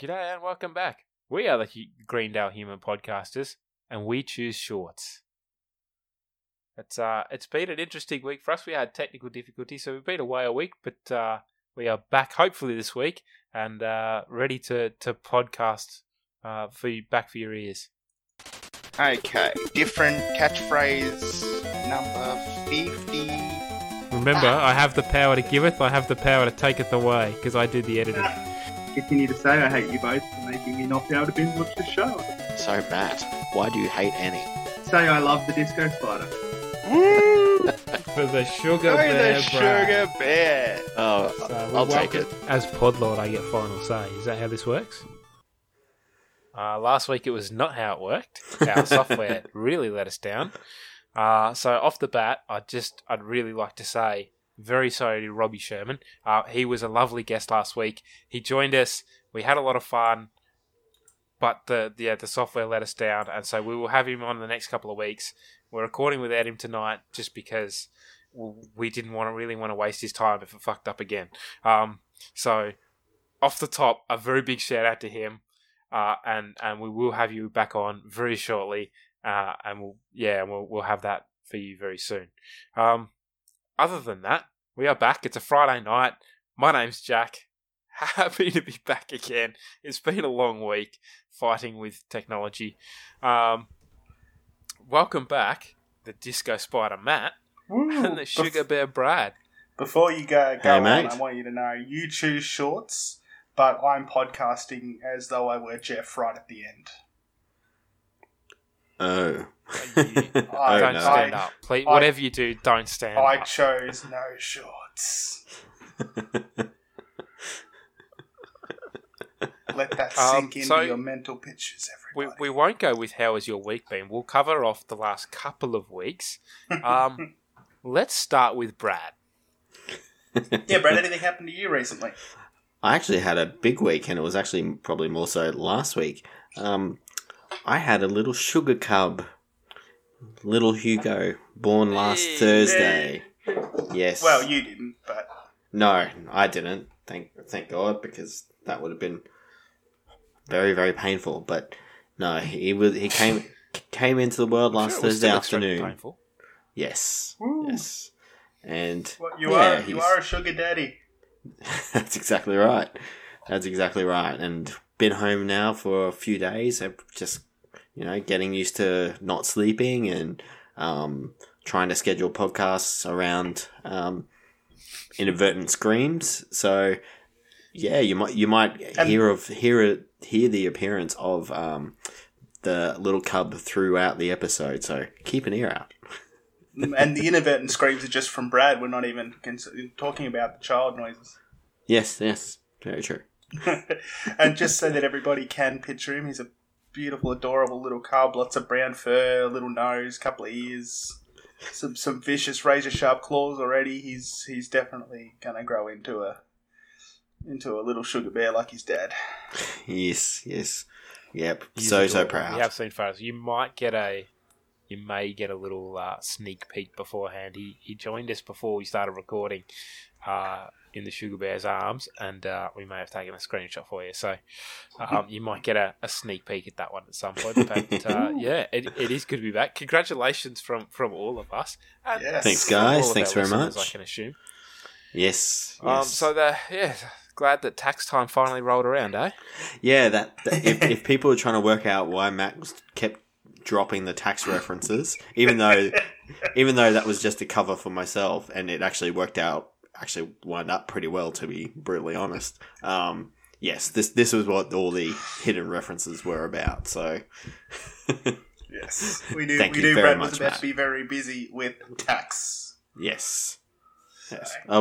G'day and welcome back. We are the Greendale Human Podcasters, and we choose shorts. It's been an interesting week for us. We had technical difficulties, so we've been away a week, but we are back hopefully this week and ready to podcast for you, back for your ears. Okay, different catchphrase number 50. Remember, I have the power to giveth, I have the power to taketh away, because I do the editing. Continue to say I hate you both for making me not be able to binge watch the show. So Matt, why do you hate Annie? Say I love the Disco Spider. Woo! For the Sugar Bear. The Sugar Bear. Oh, so I'll take it. As Podlord, I get final say. Is that how this works? Last week it was not how it worked. Our software really let us down. So off the bat, I'd really like to say, very sorry to Robbie Sherman. He was a lovely guest last week. He joined us. We had a lot of fun, but the software let us down, and so we will have him on in the next couple of weeks. We're recording without him tonight just because we didn't really want to waste his time if it fucked up again. So off the top, a very big shout out to him, and we will have you back on very shortly, and we'll have that for you very soon. Other than that, we are back. It's a Friday night. My name's Jack. Happy to be back again. It's been a long week fighting with technology. Welcome back, the Disco Spider Matt and the Sugar Bear Brad. Before you go on, mate. I want you to know you choose shorts, but I'm podcasting as though I were Jeff right at the end. Oh. Don't stand up. Please, whatever you do, don't stand up. I chose no shorts. Let that sink into your mental pictures, everybody. We won't go with how has your week been. We'll cover off the last couple of weeks. Let's start with Brad. Yeah, Brad, anything happened to you recently? I actually had a big week, and it was actually probably more so last week. I had a little sugar cub, little Hugo, born last Thursday. Yes. Well, you didn't, but... No, I didn't. Thank God, because that would have been very, very painful. But no, he came into the world last Thursday afternoon. Painful. Yes. Ooh. Yes. And well, you are a sugar daddy. That's exactly right. That's exactly right. And been home now for a few days, just getting used to not sleeping and trying to schedule podcasts around inadvertent screams. So yeah, you might hear the appearance of the little cub throughout the episode. So keep an ear out. And the inadvertent screams are just from Brad. We're not even talking about the child noises. Yes, very true. And just so that everybody can picture him, he's a beautiful, adorable little cub, lots of brown fur, little nose, couple of ears, some vicious razor-sharp claws already. He's definitely going to grow into a little sugar bear like his dad. Yes. Yep. He's so proud. You have seen photos. You may get a little sneak peek beforehand. He joined us before we started recording in the sugar bear's arms, and we may have taken a screenshot for you. So you might get a sneak peek at that one at some point. But yeah, it is good to be back. Congratulations from all of us. And yes. Thanks, guys. Thanks very much. I can assume. Yes. Glad that tax time finally rolled around, eh? Yeah, that if people are trying to work out why Matt kept dropping the tax references, even though that was just a cover for myself, and it actually wound up pretty well, to be brutally honest. Yes, this was what all the hidden references were about. So yes, we knew Brad was about to be very busy with tax. Yes,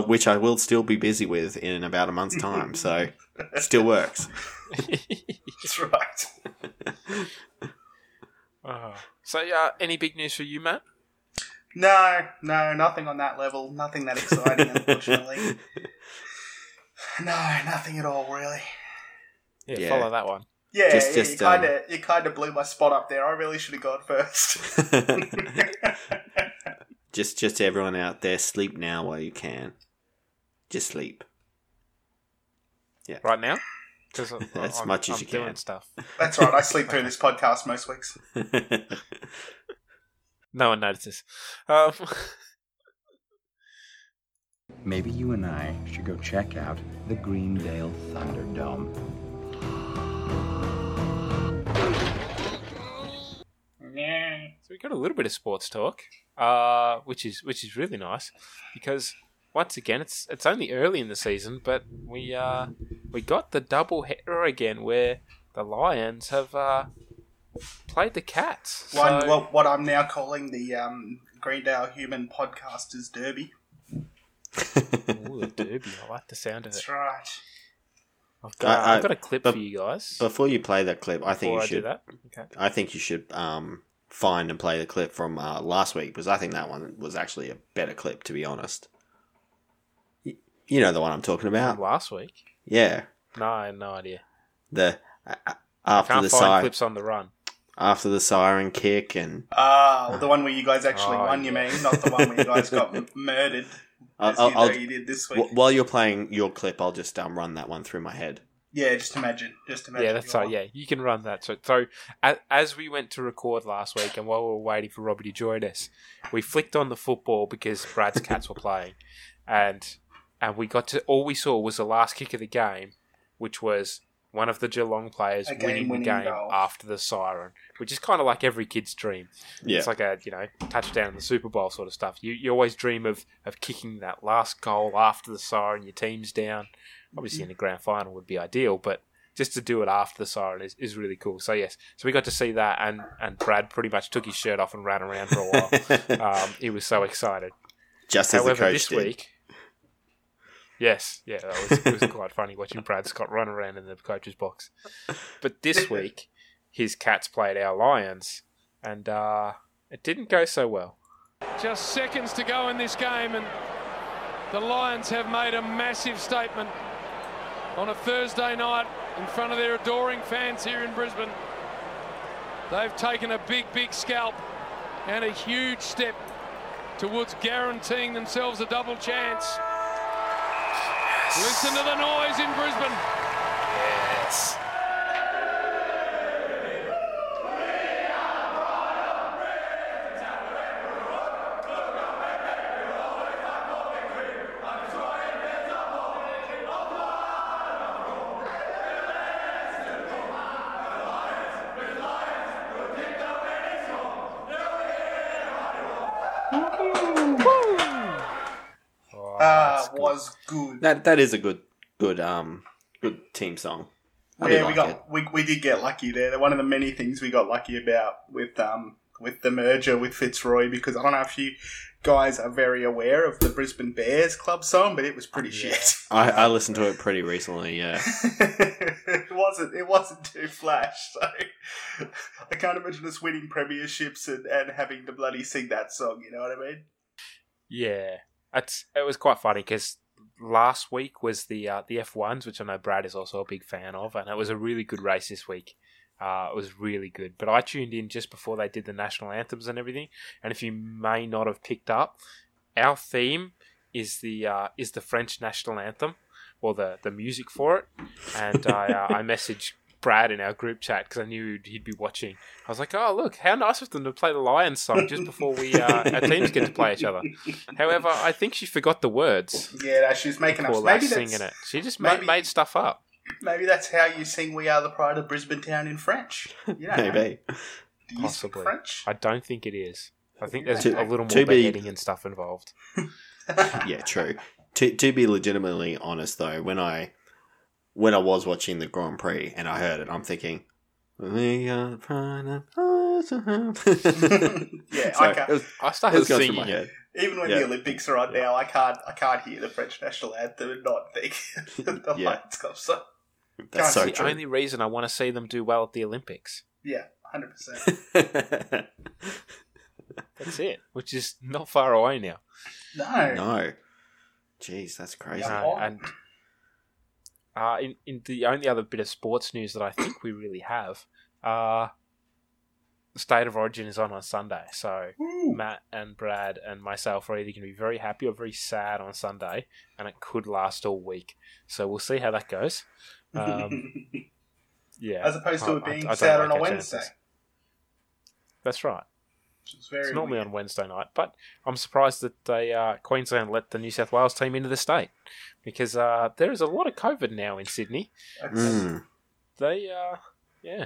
which I will still be busy with in about a month's time. So it still works. That's right. So, any big news for you, Matt? No, nothing on that level. Nothing that exciting, unfortunately. No, nothing at all, really. Yeah, follow that one. Yeah, you kind of blew my spot up there. I really should have gone first. Just everyone out there, sleep now while you can. Just sleep. Yeah. Right now? Because as much as you can. Stuff. That's right. I sleep through this podcast most weeks. No one notices. Maybe you and I should go check out the Greendale Thunderdome. So we got a little bit of sports talk, which is really nice, because once again it's only early in the season, but we got the double header again where the Lions have played the Cats. So... What I'm now calling the Greendale Human Podcasters Derby. Ooh, a derby! I like the sound of it. That's right. I've got a clip for you guys. Before you play that clip, I think you should find and play the clip from last week, because I think that one was actually a better clip, to be honest. You know the one I'm talking about. From last week. Yeah. No, I had no idea. The after can't the find clips on the run. After the siren kick and the one where you guys actually won. Yeah. You mean not the one where you guys got murdered? You did this week. While you're playing your clip, I'll just run that one through my head. Yeah, just imagine. Yeah, that's right. Yeah, you can run that. So as we went to record last week, and while we were waiting for Robbie to join us, we flicked on the football because Brad's Cats were playing, and we got to all we saw was the last kick of the game, which was one of the Geelong players winning the game goal after the siren, which is kind of like every kid's dream. Yeah. It's like a touchdown in the Super Bowl sort of stuff. You always dream of kicking that last goal after the siren. Your team's down. Obviously, in the grand final would be ideal, but just to do it after the siren is really cool. So yes, so we got to see that, and Brad pretty much took his shirt off and ran around for a while. He was so excited. Just however, as the coach this did. Week. Yes, yeah, it was quite funny watching Brad Scott run around in the coach's box. But this week, his Cats played our Lions, and it didn't go so well. Just seconds to go in this game, and the Lions have made a massive statement on a Thursday night in front of their adoring fans here in Brisbane. They've taken a big, big scalp and a huge step towards guaranteeing themselves a double chance. Listen to the noise in Brisbane. Yes. That is a good team song. We did get lucky there. One of the many things we got lucky about with the merger with Fitzroy, because I don't know if you guys are very aware of the Brisbane Bears club song, but it was pretty shit. I listened to it pretty recently. Yeah, it wasn't too flash. So I can't imagine us winning premierships and having to bloody sing that song. You know what I mean? Yeah, it was quite funny because last week was the F1s, which I know Brad is also a big fan of, and it was a really good race this week. It was really good. But I tuned in just before they did the national anthems and everything. And if you may not have picked up, our theme is the French national anthem, or the music for it. And I messaged Brad in our group chat because I knew he'd be watching. I was like, oh look, how nice of them to play the Lions song just before we our teams get to play each other. However, I think she forgot the words. Yeah, no, she was making up. Maybe singing it. She just made stuff up. Maybe that's how you sing "We Are the Pride of Brisbane Town" in French. Yeah, maybe. Do you possibly speak French? I don't think it is. I think there's a little more beheading and stuff involved. Yeah, true. To be legitimately honest, though, when I was watching the Grand Prix and I heard it, I'm thinking, "We are the pride of Brisbane." Yeah, so I started singing my head. Even when the Olympics are on now, I can't hear the French national anthem and not think the Lions Cup. So that's so true. The only reason I want to see them do well at the Olympics. Yeah, 100%. That's it, which is not far away now. No. Jeez, that's crazy. No, and. In the only other bit of sports news that I think we really have, the State of Origin is on Sunday. So Matt and Brad and myself are either going to be very happy or very sad on Sunday, and it could last all week. So we'll see how that goes. Yeah, as opposed to it being sad on a Wednesday. Chances. That's right. It's normally weird on Wednesday night, but I'm surprised that they Queensland let the New South Wales team into the state, because there is a lot of COVID now in Sydney. They, yeah,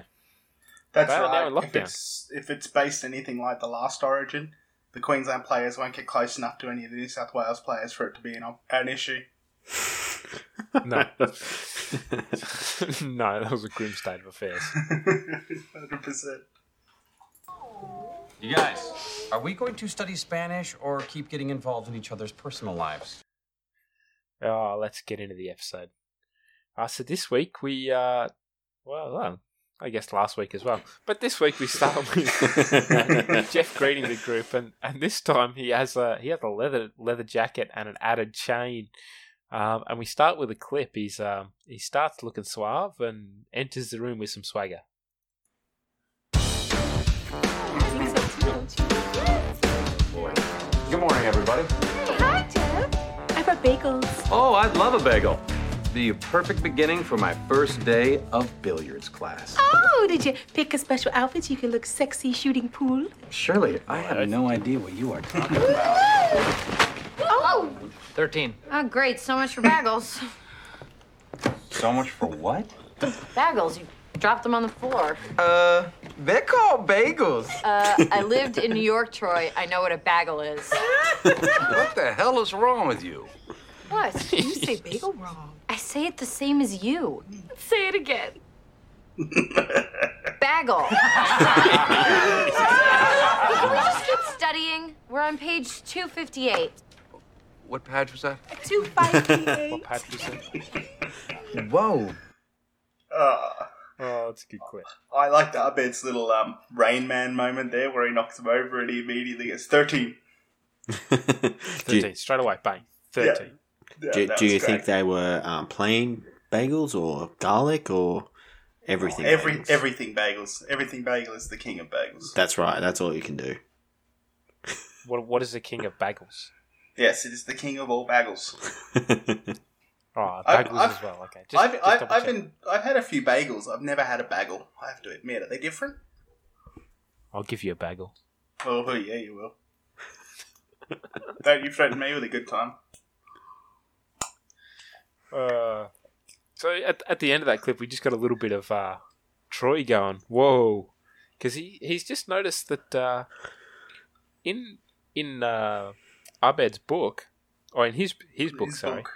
that's they are right. Now in lockdown. If it's based anything like the last Origin, the Queensland players won't get close enough to any of the New South Wales players for it to be an issue. No. No, that was a grim state of affairs. 100%. You guys, are we going to study Spanish or keep getting involved in each other's personal lives? Oh, let's get into the episode. So this week we, I guess last week as well. But this week we start with Jeff greeting the group, and this time he has a leather jacket and an added chain. And we start with a clip. He's he starts looking suave and enters the room with some swagger. Good morning, everybody. Hey, hi, Jeff. I brought bagels. Oh, I'd love a bagel. The perfect beginning for my first day of billiards class. Oh, did you pick a special outfit so you could look sexy shooting pool? Shirley, I have no idea what you are talking about. Oh! 13. Oh, great. So much for bagels. So much for what? Bagels. You dropped them on the floor. They're called bagels. I lived in New York, Troy. I know what a bagel is. What the hell is wrong with you? What? You say bagel wrong. I say it the same as you. Let's say it again. Bagel. Can we just keep studying? We're on page 258. What page was that? 258. What page was that? Whoa. Oh, that's a good clip. I like that Abed's little Rain Man moment there where he knocks him over and he immediately gets 13. 13, straight away, bang, 13. Yeah. Yeah, do you think they were plain bagels or garlic or everything? Bagels? Everything bagels. Everything bagel is the king of bagels. That's right, that's all you can do. What is the king of bagels? Yes, it is the king of all bagels. Oh, bagels as well. Okay, I've had a few bagels. I've never had a bagel. I have to admit, are they different? I'll give you a bagel. Oh yeah, you will. Don't you threaten me with a good time. So at the end of that clip, we just got a little bit of Troy going, "Whoa," because he's just noticed that in Abed's book, or in his book,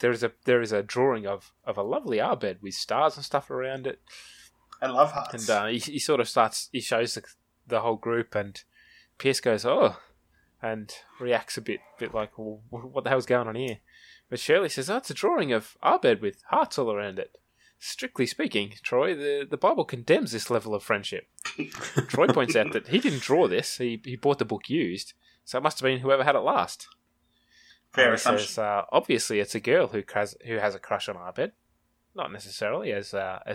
there is a drawing of a lovely Abed with stars and stuff around it. I love hearts. And he sort of starts, he shows the whole group, and Pierce goes, "Oh," and reacts a bit like, "Well, what the hell's going on here?" But Shirley says, "Oh, it's a drawing of Abed with hearts all around it." Strictly speaking, Troy, the Bible condemns this level of friendship. Troy points out that he didn't draw this. He bought the book used. So it must have been whoever had it last. Fair assumption. Says, obviously, it's a girl who has a crush on Abed. Not necessarily, as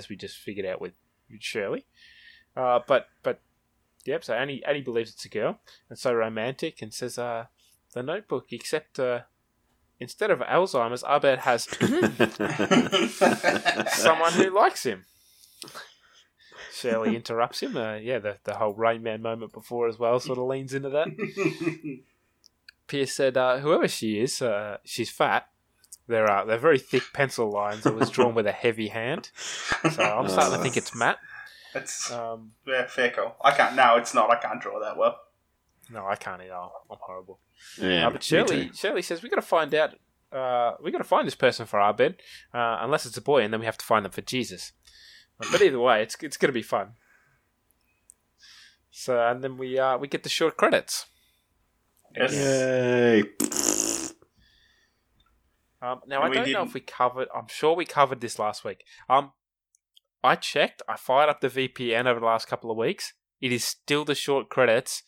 we just figured out with Shirley. But yep. So Annie believes it's a girl, and so romantic, and says, "The notebook, except instead of Alzheimer's, Abed has someone who likes him." Shirley interrupts him. The whole Rain Man moment before as well sort of leans into that. Pierce said, "Whoever she is, she's fat. They're very thick pencil lines. It was drawn with a heavy hand." So I'm starting to think it's Matt. It's fair call. I can't. No, it's not. I can't draw that well. No, I can't either. I'm horrible. Yeah, but Shirley says we got to find out. We got to find this person for our bed, unless it's a boy, and then we have to find them for Jesus. But either way, it's going to be fun. So, and then we get the short credits. Yes. Yay! Now I don't know if we covered. I'm sure we covered this last week. I checked. I fired up the VPN over the last couple of weeks. It is still the short credits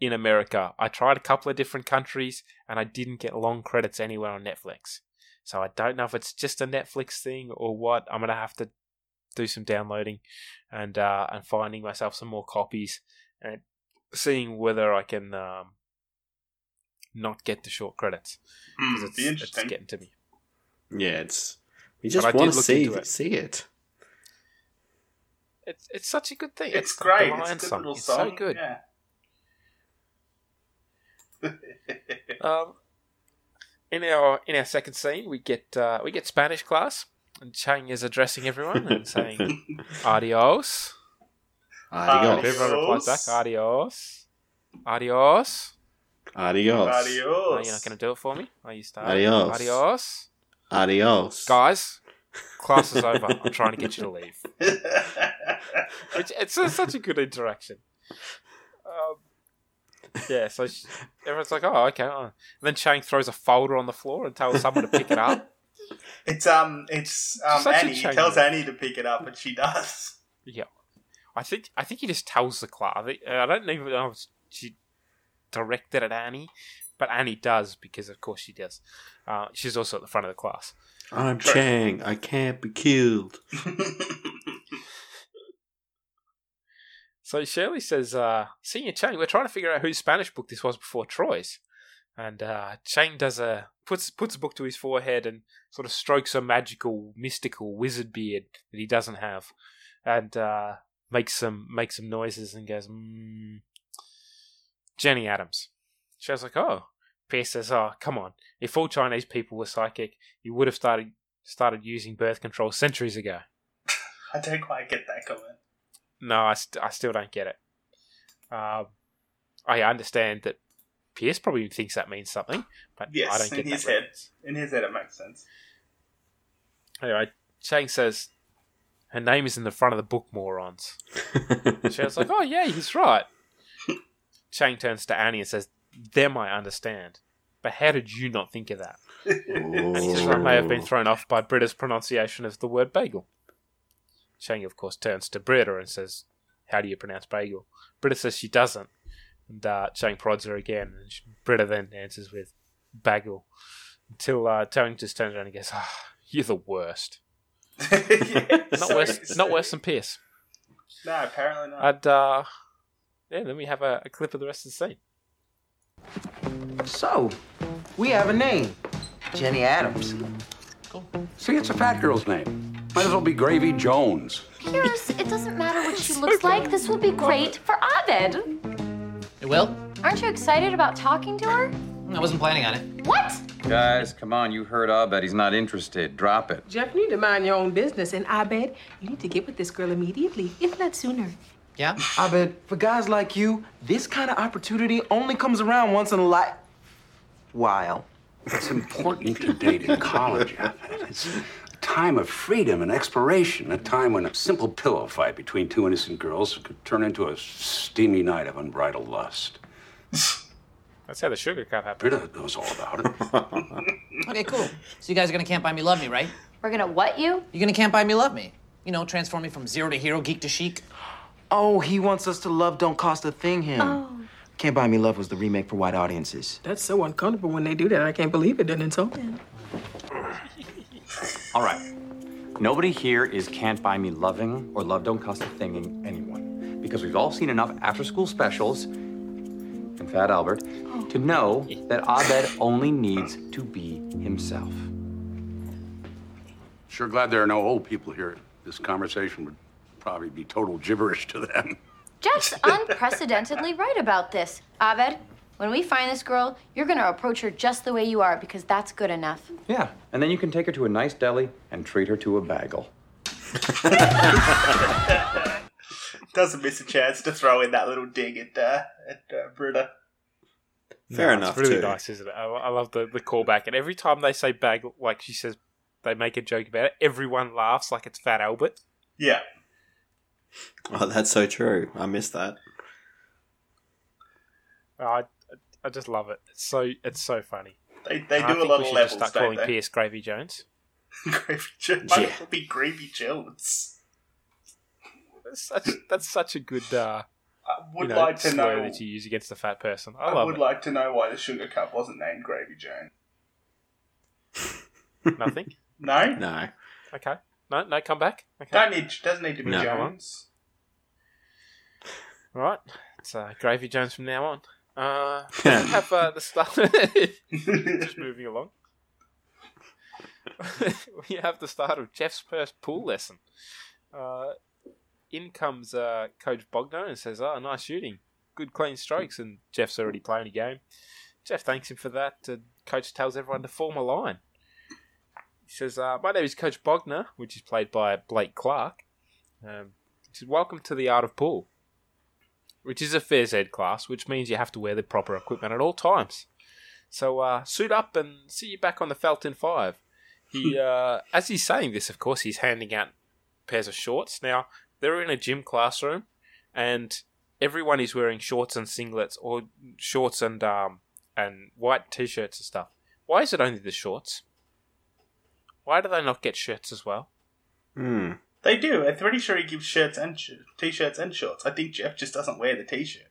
in America. I tried a couple of different countries, and I didn't get long credits anywhere on Netflix. So I don't know if it's just a Netflix thing or what. I'm gonna have to do some downloading and finding myself some more copies and seeing whether I can not get the short credits because it's getting to me. Yeah, it's We just want to see it. It's such a good thing. It's great. It's a good little song. It's so good. Yeah. In our second scene, we get Spanish class, and Chang is addressing everyone and saying, "Adios." Adios. Everyone replies back, "Adios. Adios. Adios. Adios." No, you're not going to do it for me. Are you starting? Adios. Adios. Adios. Guys, class is over. I'm trying to get you to leave. It's such a good interaction. Yeah, so everyone's like, "Oh, okay." And then Chang throws a folder on the floor and tells someone to pick it up. It's Annie. He tells Annie to pick it up, and she does. Yeah, I think he just tells the class. I don't even know if she directed at Annie, but Annie does, because of course she does. She's also at the front of the class. I'm True. Chang. I can't be killed. So Shirley says, "Senior Chang, we're trying to figure out whose Spanish book this was before Troy's." And Chang puts a book to his forehead and sort of strokes a magical, mystical wizard beard that he doesn't have, and makes some noises and goes, "Jenny Adams." Shirley's like, "Oh." Pierce says, "Oh, come on. If all Chinese people were psychic, you would have started using birth control centuries ago." I don't quite get that comment. No, I still don't get it. I understand that Pierce probably thinks that means something, but yes, I don't get that. Yes, in his head it makes sense. Anyway, Chang says, "Her name is in the front of the book, morons." Shirley's like, "Oh yeah, he's right." Chang turns to Annie and says, "Them I understand, but how did you not think of that?" He may have been thrown off by Britta's pronunciation of the word bagel. Chang, of course, turns to Britta and says, "How do you pronounce bagel?" Britta says she doesn't. And Chang prods her again. And Britta then answers with bagel. Until Chang just turns around and goes, "Ah, oh, you're the worst." Not worse than Pierce. No, apparently not. And then we have a clip of the rest of the scene. "So, we have a name. Jenny Adams." Cool. "See, it's a fat girl's name. Might as well be Gravy Jones." "Pierce, it doesn't matter what she looks like. This will be great for Ovid." "It will?" "Aren't you excited about talking to her?" "I wasn't planning on it." "What?" "Guys, come on. You heard Ovid. He's not interested. Drop it." "Jeff, you need to mind your own business. And Ovid, you need to get with this girl immediately, if not sooner." "Yeah?" "Ovid, for guys like you, this kind of opportunity only comes around once in a while. It's important to date in college, Ovid. It's time of freedom and exploration, a time when a simple pillow fight between two innocent girls could turn into a steamy night of unbridled lust." That's how the sugar cup happened. Britta knows all about it. "Okay, cool. So you guys are gonna Can't Buy Me, Love Me, right?" "We're gonna what you?" "You're gonna Can't Buy Me, Love Me. You know, transform me from zero to hero, geek to chic." "Oh, he wants us to love Don't Cost a Thing him." "Oh. Can't Buy Me, Love was the remake for white audiences." "That's so uncomfortable when they do that. I can't believe it doesn't insult them." "All right. Nobody here is Can't Buy Me Loving or Love Don't Cost a Thinging anyone, because we've all seen enough after-school specials and Fat Albert to know that Ovid only needs to be himself." "Sure glad there are no old people here. This conversation would probably be total gibberish to them." "Jeff's unprecedentedly right about this, Ovid. When we find this girl, you're going to approach her just the way you are, because that's good enough." "Yeah, and then you can take her to a nice deli and treat her to a bagel." Doesn't miss a chance to throw in that little dig at Britta. Fair enough, it's really too nice, isn't it? I love the callback. And every time they say bagel, like she says, they make a joke about it, everyone laughs like it's Fat Albert. Yeah. Oh, that's so true. I miss that. I just love it. It's so funny. They do a lot of levels. Start calling Pierce Gravy Jones. Gravy Jones. Might as well be Gravy Jones. That's such a good. I would like to know that you use against the fat person. I would like to know why the sugar cup wasn't named Gravy Jones. Nothing. No. Okay. No. Come back. Okay. Doesn't need to be Jones. All right. It's Gravy Jones from now on. We have the start. Just moving along. we have the start of Jeff's first pool lesson. In comes Coach Bogner and says, "Oh, nice shooting. Good clean strokes." And Jeff's already playing a game. Jeff thanks him for that. Coach tells everyone to form a line. He says, "My name is Coach Bogner," which is played by Blake Clark. He says, "Welcome to the Art of Pool," which is a Phys Ed class, which means you have to wear the proper equipment at all times. So suit up and see you back on the Felton 5. He, as he's saying this, of course, he's handing out pairs of shorts. Now, they're in a gym classroom, and everyone is wearing shorts and singlets, or shorts and white T-shirts and stuff. Why is it only the shorts? Why do they not get shirts as well? Hmm. They do. I'm pretty sure he gives shirts and T-shirts and shorts. I think Jeff just doesn't wear the T-shirt.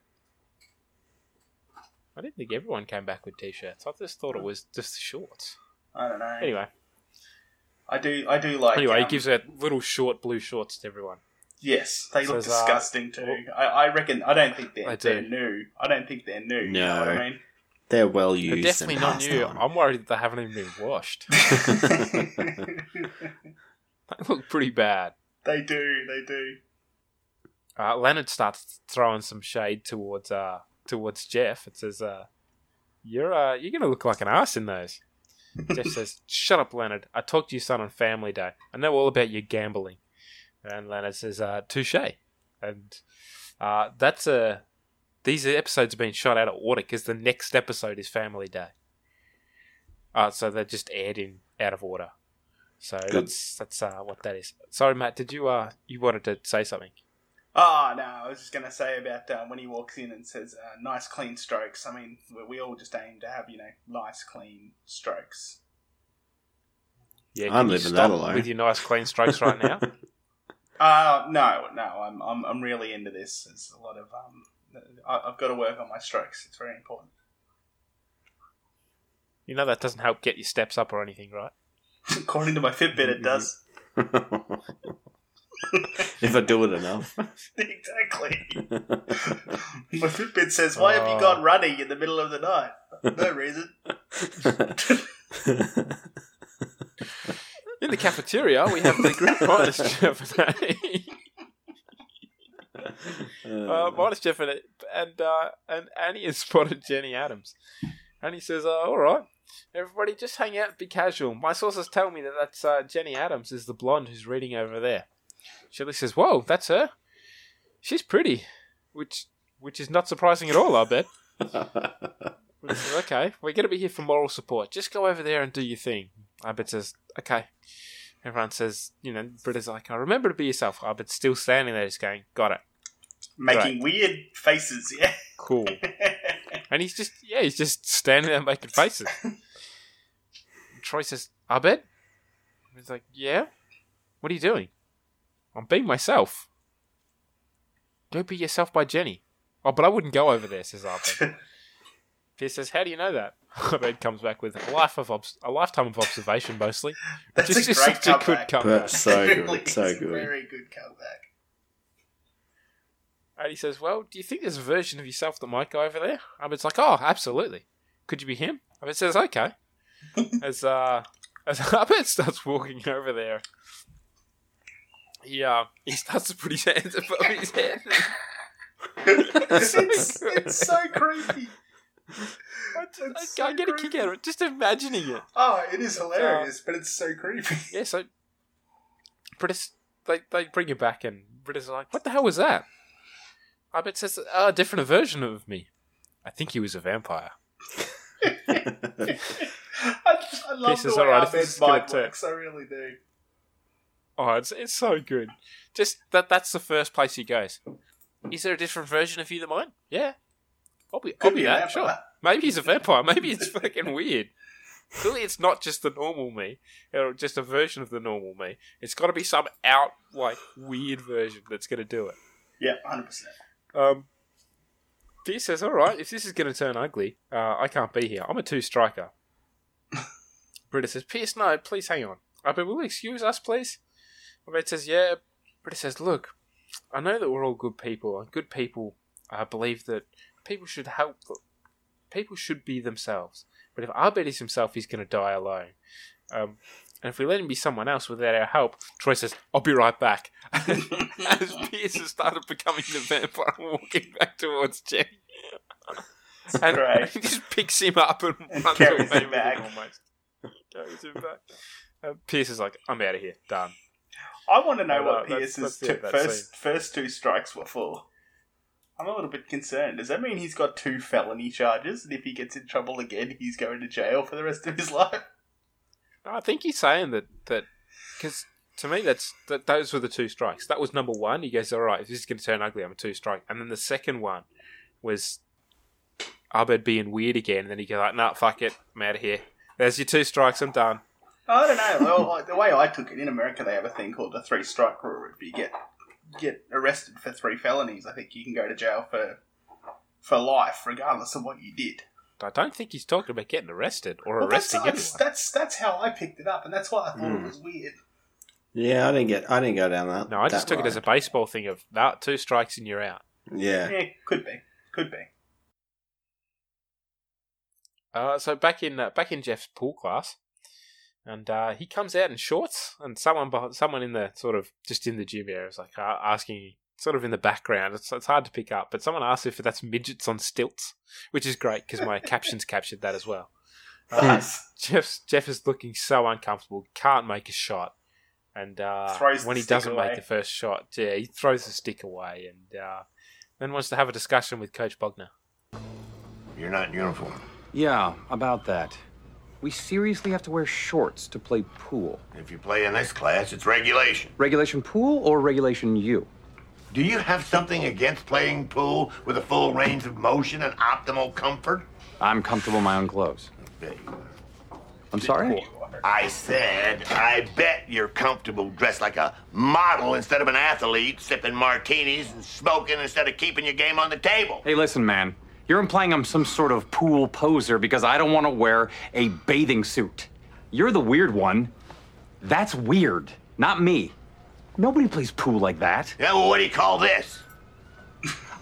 I didn't think everyone came back with T-shirts. I just thought it was just the shorts. I don't know. Anyway. I do like... Anyway, he gives out little short blue shorts to everyone. Yes. They look disgusting too. Well, I reckon... I don't think they're new. I don't think they're new. No. You know what I mean? They're well used. They're definitely not new. On. I'm worried that they haven't even been washed. They look pretty bad. They do. They do. Leonard starts throwing some shade towards Jeff. It says, "You're going to look like an ass in those." Jeff says, "Shut up, Leonard. I talked to your son on Family Day. I know all about your gambling." And Leonard says, "Touche." And these episodes have been shot out of order because the next episode is Family Day. So they're just aired in out of order. So that's what that is. Sorry, Matt, did you wanted to say something? Oh, no, I was just going to say about when he walks in and says, "Nice clean strokes." I mean, we all just aim to have, nice clean strokes. Yeah, I'm living that alone. With your nice clean strokes right now? No, I'm really into this. There's a lot of I've got to work on my strokes. It's very important. You know that doesn't help get your steps up or anything, right? According to my Fitbit, it does. If I do it enough. Exactly. My Fitbit says, "Why have you gone running in the middle of the night?" No reason. In the cafeteria, we have the group minus Jeff and Annie. Minus Jeff and Annie has spotted Jenny Adams. Annie says, "All right. Everybody, just hang out and be casual. My sources tell me that that's Jenny Adams is the blonde who's reading over there." Shirley says, "Whoa, that's her? She's pretty," which is not surprising at all, I bet. We say, "Okay, we're going to be here for moral support. Just go over there and do your thing." Arbet says, "Okay." Everyone says, Britta's like, "I remember to be yourself." Arbet's still standing there just going, "Got it." Making weird faces, yeah. Cool. And he's just standing there making faces. Troy says, "Arbet?" He's like, "Yeah? What are you doing?" "I'm being myself." "Go be yourself by Jenny." "Oh, but I wouldn't go over there," says Arbet. Pierce says, "How do you know that?" Arbet comes back with a lifetime of observation, mostly. That's which is just such a good comeback. That's so good. Really so good. Very good comeback. And he says, "Well, do you think there's a version of yourself that might go over there?" Arbet's like, "Oh, absolutely. Could you be him?" Arbet says, "Okay." As Arbet starts walking over there, he starts to put his hands above his head. it's so creepy. I get a kick out of it just imagining it. Oh, it is hilarious, but it's so creepy. Yeah, so Britta's, they bring it back, and Britta's like, "What the hell was that?" Arbet says, "A different version of me. I think he was a vampire." I love Pierce the way Arbet's mind works. I really do. Oh, it's so good. Just that's the first place he goes. "Is there a different version of you than mine?" "Yeah. I'll be that, sure. Maybe he's a vampire. Maybe it's fucking weird. Clearly it's not just the normal me, or just a version of the normal me. It's got to be some weird version that's going to do it." Yeah, 100%. Pierce says, "All right, if this is going to turn ugly, I can't be here. I'm a two-striker." Britta says, "Pierce, no, please hang on. Arbet, will you excuse us, please?" Arbet says, "Yeah." Britta says, "Look, I know that we're all good people, and good people believe that people should help. People should be themselves. But if Arbet is himself, he's going to die alone." And if we let him be someone else without our help, Troy says, I'll be right back. As Pierce has started becoming the vampire and walking back towards Jenny. And right. He just picks him up and runs away with him almost. Carries him back. Pierce is like, I'm out of here. Done. I want to know what Pierce's first two strikes were for. I'm a little bit concerned. Does that mean he's got 2 felony charges, and if he gets in trouble again, he's going to jail for the rest of his life? I think he's saying that because to me, that those were the 2 strikes. That was number 1. He goes, all right, if this is going to turn ugly, I'm a 2-strike. And then the second one was Abed being weird again. And then he goes, like, no, fuck it. I'm out of here. There's your 2 strikes. I'm done. I don't know. Well, the way I took it, in America, they have a thing called the 3-strike rule. If you get arrested for 3 felonies, I think you can go to jail for life, regardless of what you did. I don't think he's talking about getting arrested or arresting anyone. That's how I picked it up, and that's why I thought it was weird. Yeah, I didn't go down that. No, I just took it as a baseball thing of that 2 strikes and you're out. Yeah, could be. So back in Jeff's pool class, and he comes out in shorts, and someone in the sort of just in the gym area is like asking. Sort of in the background, it's hard to pick up, but someone asked if that's midgets on stilts, which is great because my captions captured that as well. Jeff is looking so uncomfortable, can't make a shot, and when he doesn't make the first shot, yeah, he throws the stick away, and then wants to have a discussion with Coach Bogner. You're not in uniform. Yeah, about that. We seriously have to wear shorts to play pool. If you play in this class, it's regulation. Regulation pool or regulation you? Do you have something against playing pool with a full range of motion and optimal comfort? I'm comfortable in my own clothes. Okay. I'm sorry? I said, I bet you're comfortable dressed like a model instead of an athlete, sipping martinis and smoking instead of keeping your game on the table. Hey, listen, man. You're implying I'm some sort of pool poser because I don't want to wear a bathing suit. You're the weird one. That's weird, not me. Nobody plays pool like that. Yeah, well, what do you call this?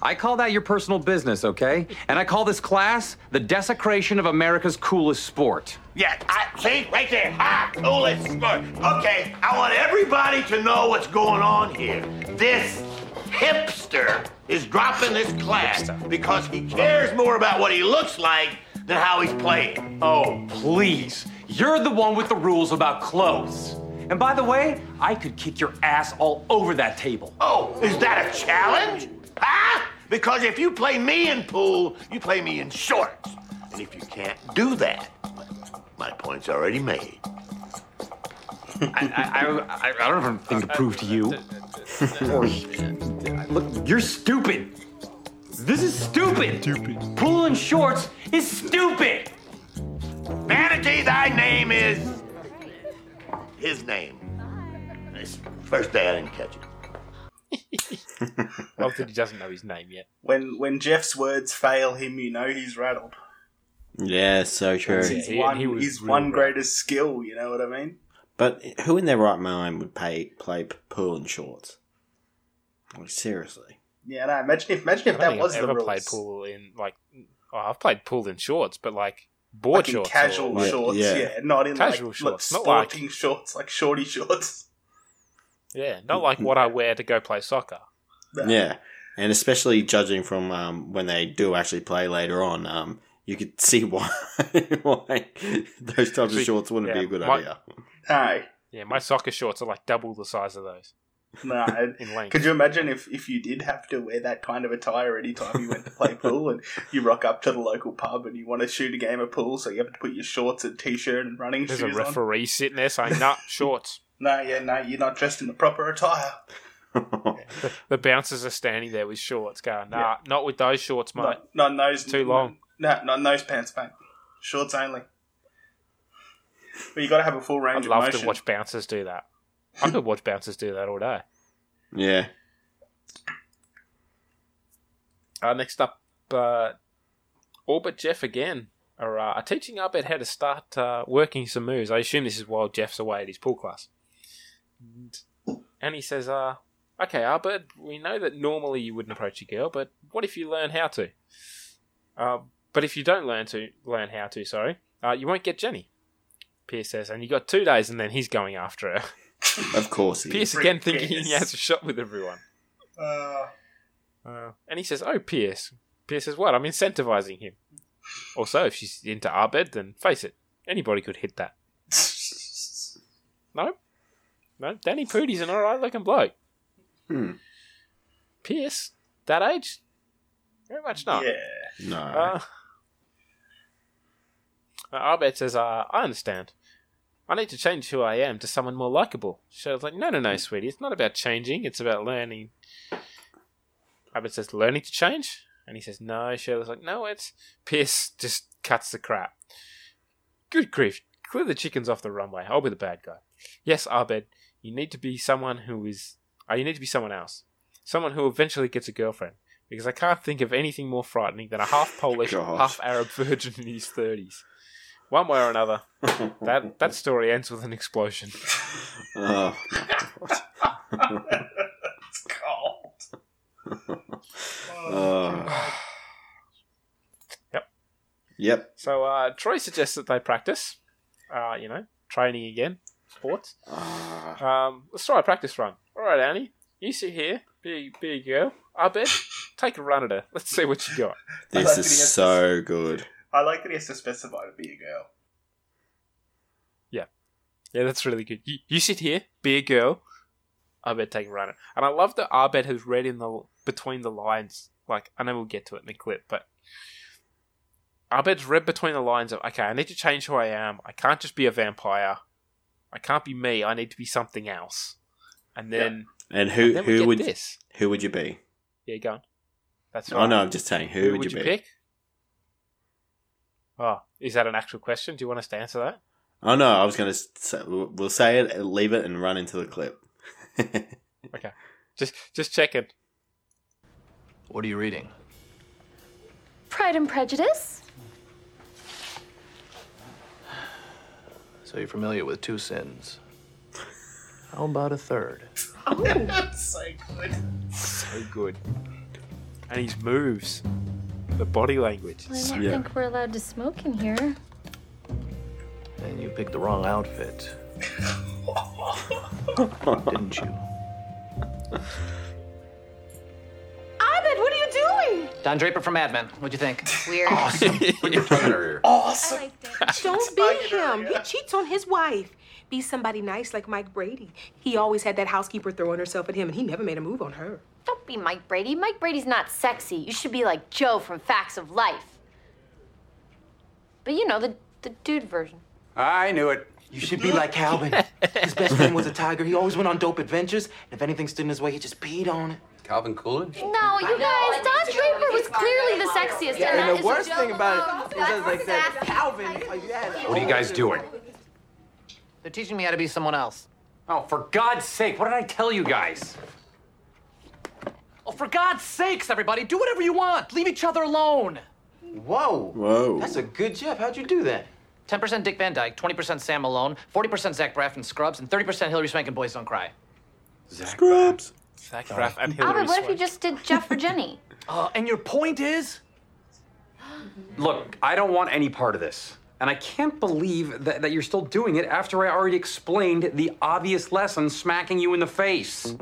I call that your personal business, okay? And I call this class the desecration of America's coolest sport. Yeah, see? Right there. Ah, coolest sport. Okay, I want everybody to know what's going on here. This hipster is dropping this class because he cares more about what he looks like than how he's playing. Oh, please. You're the one with the rules about clothes. And by the way, I could kick your ass all over that table. Oh, is that a challenge? Huh? Because if you play me in pool, you play me in shorts. And if you can't do that, my point's already made. I don't have anything to prove to you. Look, you're stupid. This is stupid. Pool in shorts is stupid. Vanity, thy name is... His name. His first day I didn't catch it. Well, he doesn't know his name yet. When Jeff's words fail him, you know he's rattled. Yeah, so true. His one greatest skill, you know what I mean? But who in their right mind would play pool in shorts? Like, seriously. Yeah, no, imagine if that was the rules. I've never played pool in, like... Oh, I've played pool in shorts, but like... Board like shorts. In casual shorts, yeah. Not in casual shorts, like sporting shorts, like shorty shorts. Yeah, not like what I wear to go play soccer. No. Yeah, and especially judging from when they do actually play later on, you could see why those types of shorts wouldn't be a good idea. No. Yeah, my soccer shorts are like double the size of those. No, in length. Could you imagine if you did have to wear that kind of attire any time you went to play pool and you rock up to the local pub and you want to shoot a game of pool, so you have to put your shorts and t-shirt and running shoes on. There's a referee sitting there saying, nah, shorts. No, you're not dressed in the proper attire. The bouncers are standing there with shorts going, nah, not with those shorts, mate. Not in those. Too long. No, not in those pants, mate. Shorts only. But you got to have a full range of motion. I'd love to watch bouncers do that. I could watch bouncers do that all day. Yeah. Next up, all but Jeff again are teaching Abed how to start working some moves. I assume this is while Jeff's away at his pool class. And he says, okay, Abed, we know that normally you wouldn't approach a girl, but what if you learn how to? But if you don't learn how to, you won't get Jenny. Pierce says, and you got 2 days, and then he's going after her. Of course he Pierce is. Again thinking he has a shot with everyone. And he says, oh, Pierce. Pierce says, what? I'm incentivizing him. Also, if she's into Abed, then face it. Anybody could hit that. No? No? Danny Pooty's an alright looking bloke. Hmm. Pierce? That age? Very much not. Yeah. No. Abed says, I understand. I need to change who I am to someone more likable. Cheryl's like, no, sweetie. It's not about changing. It's about learning. Abed says, learning to change? And he says, no. Cheryl's like, no, it's... Pierce just cuts the crap. Good grief. Clear the chickens off the runway. I'll be the bad guy. Yes, Abed, you need to be someone who is... you need to be someone else. Someone who eventually gets a girlfriend. Because I can't think of anything more frightening than a half-Polish, half-Arab virgin in his 30s. One way or another, that story ends with an explosion. Oh, God. It's cold. Yep. So Troy suggests that they practice. Training again, sports. Let's try a practice run. All right, Annie, you sit here, be a girl. Abed, take a run at her. Let's see what you got. This is so good. I like that he has to specify to be a girl. Yeah. Yeah, that's really good. You sit here, be a girl. Abed, take a run at her. And I love that Abed has read in the between the lines. Like, I know we'll get to it in a clip, but Abed's read between the lines of, okay, I need to change who I am. I can't just be a vampire. I can't be me. I need to be something else. And then... Yeah. And who would you be? Yeah, go on. That's right. Oh, no, I'm just saying, who would you be? Pick? Oh, is that an actual question? Do you want us to answer that? Oh, no, I was going to say... We'll say it, leave it, and run into the clip. Okay. Just check it. What are you reading? Pride and Prejudice. So you're familiar with two sins. How about a third? Oh, that's so good. So good. And his moves. The body language. Well, I don't think we're allowed to smoke in here. And you picked the wrong outfit. Didn't you? Abed, what are you doing? Don Draper from Mad Men. What'd you think? Weird. Awesome. Awesome. I liked it. Don't be him. He cheats on his wife. Be somebody nice like Mike Brady. He always had that housekeeper throwing herself at him, and he never made a move on her. Don't be Mike Brady. Mike Brady's not sexy. You should be like Joe from Facts of Life. But you know, the dude version. I knew it. You should be like Calvin. His best friend was a tiger. He always went on dope adventures. And if anything stood in his way, he just peed on it. Calvin Coolidge? No, you guys, Don Draper was clearly the sexiest. Yeah, and the worst thing about it is, as I said, Calvin, like, yeah. What are you guys doing? They're teaching me how to be someone else. Oh, for God's sake, what did I tell you guys? Oh, for God's sakes, everybody, do whatever you want. Leave each other alone. Whoa. That's a good job. How'd you do that? 10% Dick Van Dyke, 20% Sam Malone, 40% Zach Braff and Scrubs, and 30% Hillary Swank and Boys Don't Cry. Scrubs. Zach Braff and Hillary Swank. What if you just did Jeff for Jenny? And your point is? Look, I don't want any part of this. And I can't believe that you're still doing it after I already explained the obvious lesson smacking you in the face.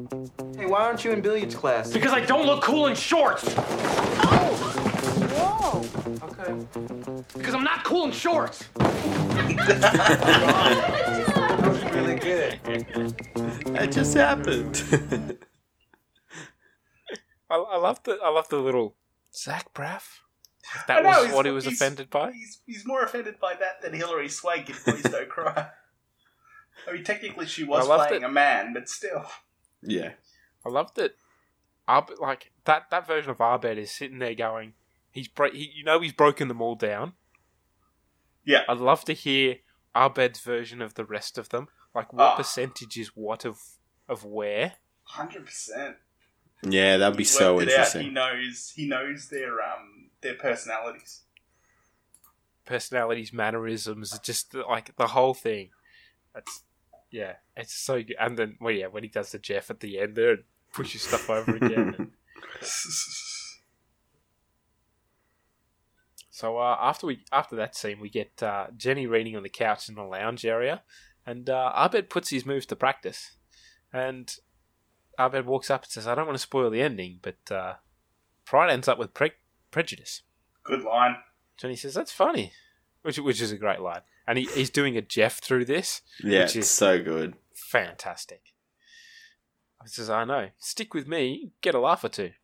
Hey, why aren't you in billiards class? Because I don't look cool in shorts! Oh! Whoa! Okay. Because I'm not cool in shorts! That was really good. That just happened. I love the little Zach Braff. That was what he was offended by? He's more offended by that than Hillary Swank in Please Don't Cry. I mean, technically she was playing a man, but still. Yeah. I loved it. Like, that version of Abed is sitting there going, he's broken them all down. Yeah. I'd love to hear Abed's version of the rest of them. Like, what percentage is what of where? 100%. Yeah, that'd be so interesting. He knows their personalities. Mannerisms, just like the whole thing. It's so good. And then, when he does the Jeff at the end there and pushes stuff over again. So after that scene, we get Jenny reading on the couch in the lounge area, and Abed puts his moves to practice. And Abed walks up and says, "I don't want to spoil the ending, but pride ends up with prejudice." Good line. Jenny says, "That's funny," which is a great line. And he's doing a Jeff through this. Yeah, which is so good. Fantastic. He says, "I know. Stick with me, get a laugh or two."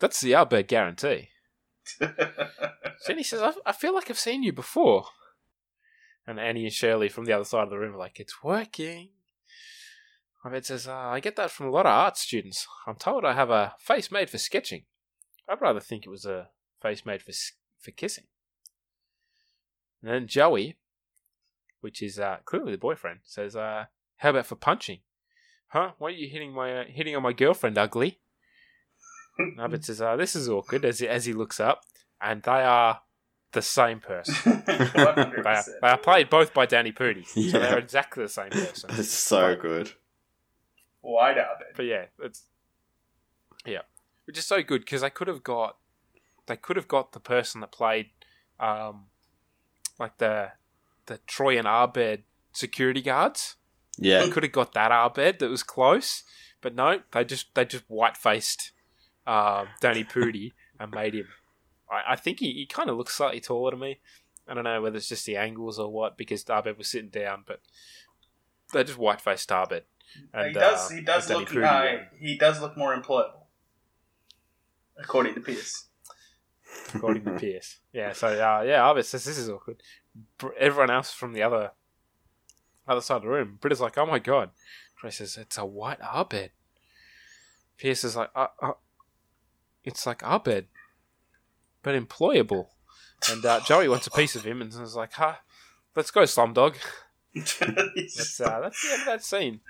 That's the Albert guarantee. Jenny says, I feel like I've seen you before. And Annie and Shirley from the other side of the room are like, "It's working." Abed says, "I get that from a lot of art students. I'm told I have a face made for sketching. I'd rather think it was a face made for kissing." And then Joey, which is clearly the boyfriend, says, "How about for punching? Huh? Why are you hitting on my girlfriend, ugly?" Abed says, "This is awkward," as he looks up, and they are the same person. they are played both by Danny Pudi, yeah. So they're exactly the same person. It's so good. Why doubt it? But yeah, which is so good because they could have got the person that played, like the Troy and Abed security guards. Yeah, they could have got that Abed that was close, but no, they just white faced Danny Pudi and made him. I think he kind of looks slightly taller to me. I don't know whether it's just the angles or what, because Abed was sitting down, but they just white faced Abed. And, he does look Pudi, yeah. He does look more employable, according to Pierce. According to Pierce, yeah. So Abed says this is awkward. Everyone else from the other side of the room, Britta's like, "Oh my god!" Trey says, "It's a white Abed." Pierce is like, "It's like Abed, but employable." And Joey wants a piece of him, and is like, "Huh, let's go, Slumdog." That's the end of that scene.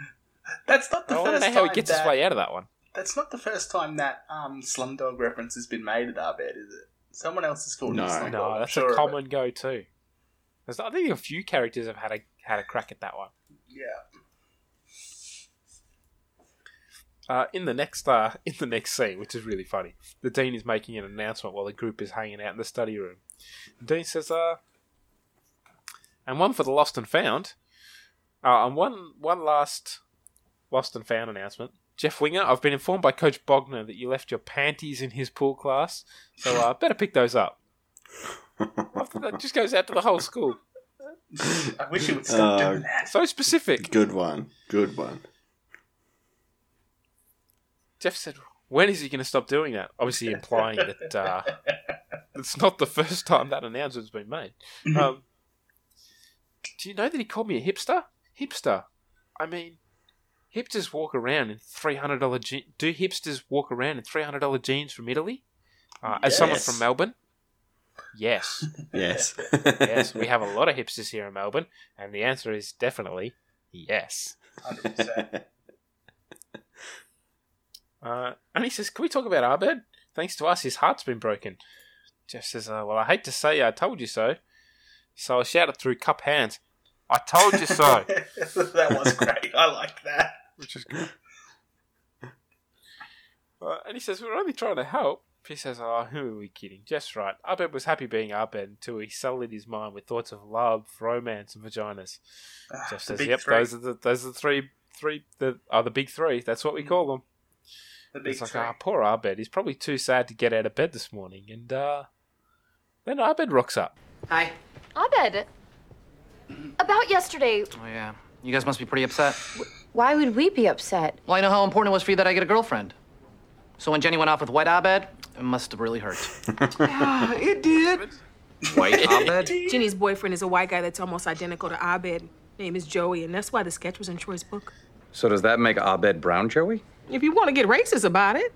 That's not the first time. I don't know how he gets his way out of that one. That's not the first time that Slumdog reference has been made at Abed, is it? Someone else has called him Slumdog. No, that's a common go-to. I think a few characters have had a crack at that one. Yeah. In the next scene, which is really funny, the Dean is making an announcement while the group is hanging out in the study room. The Dean says, "And one for the lost and found. And one last lost and found announcement. Jeff Winger, I've been informed by Coach Bogner that you left your panties in his pool class. So better pick those up." That just goes out to the whole school. I wish it would still do that. So specific. Good one. Jeff said, "When is he going to stop doing that?" Obviously implying that it's not the first time that announcement's been made. "Do you know that he called me a hipster?" "Hipster? I mean, hipsters walk around in $300 jeans. Do hipsters walk around in $300 jeans from Italy?" Yes. As someone from Melbourne? Yes. Yes. Yes, we have a lot of hipsters here in Melbourne, and the answer is definitely yes. 100%. And he says, "Can we talk about Abed? Thanks to us, his heart's been broken." Jeff says, "Well, I hate to say I told you so." So I shouted through cup hands, "I told you so." That was great. I liked that. Which is good. And he says, "We're only trying to help." He says, "Oh, who are we kidding? Just right." Abed was happy being Abed until he sullied his mind with thoughts of love, romance, and vaginas. Jeff says, "Yep, three. those are the three that are the big three. That's what we call them." The big three. Like, poor Abed. He's probably too sad to get out of bed this morning. And then Abed rocks up. "Hi. Abed, about yesterday." "Oh, yeah. You guys must be pretty upset." "Why would we be upset?" "Well, I know how important it was for you that I get a girlfriend. So when Jenny went off with White Abed, it must have really hurt." "Yeah, it did." "White Abed?" "Jenny's boyfriend is a white guy that's almost identical to Abed. Name is Joey, and that's why the sketch was in Troy's book." "So does that make Abed brown, Joey?" "If you want to get racist about it."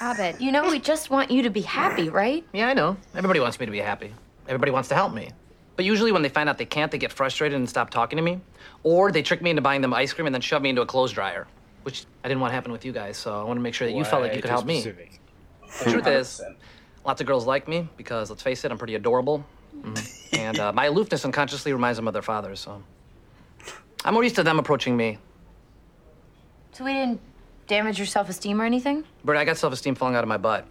"Abed, you know we just want you to be happy, right?" "Yeah, I know. Everybody wants me to be happy. Everybody wants to help me. But usually when they find out they can't, they get frustrated and stop talking to me. Or they trick me into buying them ice cream and then shove me into a clothes dryer, which I didn't want to happen with you guys, so I want to make sure that you felt like you could help me. The truth is, lots of girls like me because, let's face it, I'm pretty adorable. Mm-hmm. And my aloofness unconsciously reminds them of their fathers, so I'm more used to them approaching me." "So we didn't damage your self-esteem or anything?" "Bert, I got self-esteem falling out of my butt."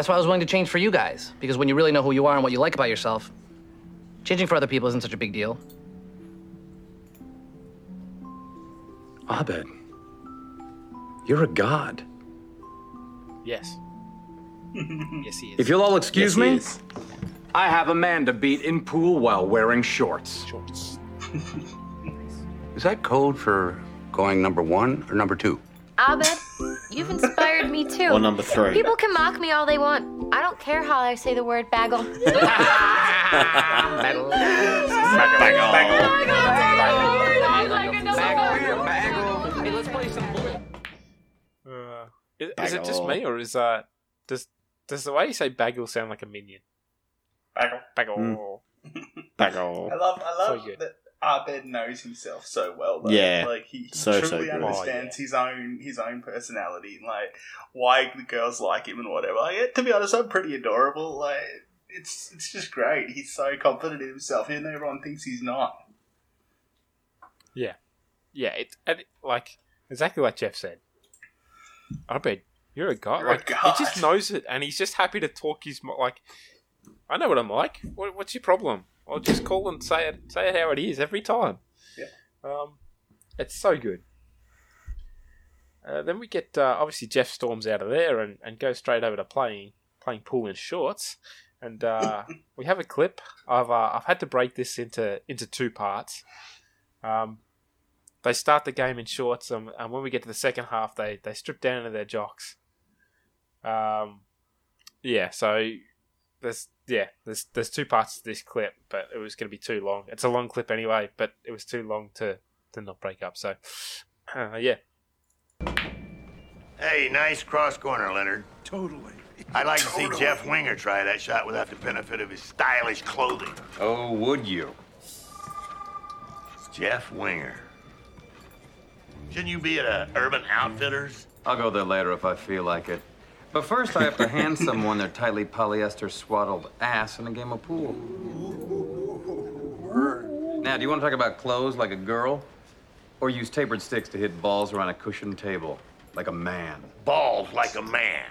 That's why I was willing to change for you guys, because when you really know who you are and what you like about yourself, changing for other people isn't such a big deal. Abed, you're a god. Yes. Yes, he is. If you'll all excuse me, I have a man to beat in pool while wearing shorts. Shorts. Is that code for going number one or number two? Abed, you've inspired me too. Or number three. People can mock me all they want. I don't care how I say the word bagel. Is it just me, or is does the way you say bagel sound like a minion? Bagel. Bagel. I love so that Abed knows himself so well. Though. Yeah, like he truly understands his own personality, and like why the girls like him and whatever. Like, to be honest, I'm pretty adorable. Like it's just great. He's so confident in himself, and everyone thinks he's not. Yeah. It like exactly what Jeff said. Abed, you're a god. He just knows it, and he's just happy to talk his like. I know what I'm like. What's your problem? I'll just call and say it how it is every time. Yeah, it's so good. Then we get obviously Jeff storms out of there and goes straight over to playing pool in shorts, and we have a clip. I've had to break this into two parts. They start the game in shorts, and when we get to the second half, they strip down into their jocks. So there's two parts to this clip, but it was going to be too long. It's a long clip anyway, but it was too long to not break up. So, yeah. Hey, nice cross corner, Leonard. Totally. I'd like to see Jeff Winger try that shot without the benefit of his stylish clothing. Oh, would you? Jeff Winger. Shouldn't you be at Urban Outfitters? I'll go there later if I feel like it. But first, I have to hand someone their tightly polyester-swaddled ass in a game of pool. Now, do you want to talk about clothes like a girl? Or use tapered sticks to hit balls around a cushioned table like a man? Balls like a man.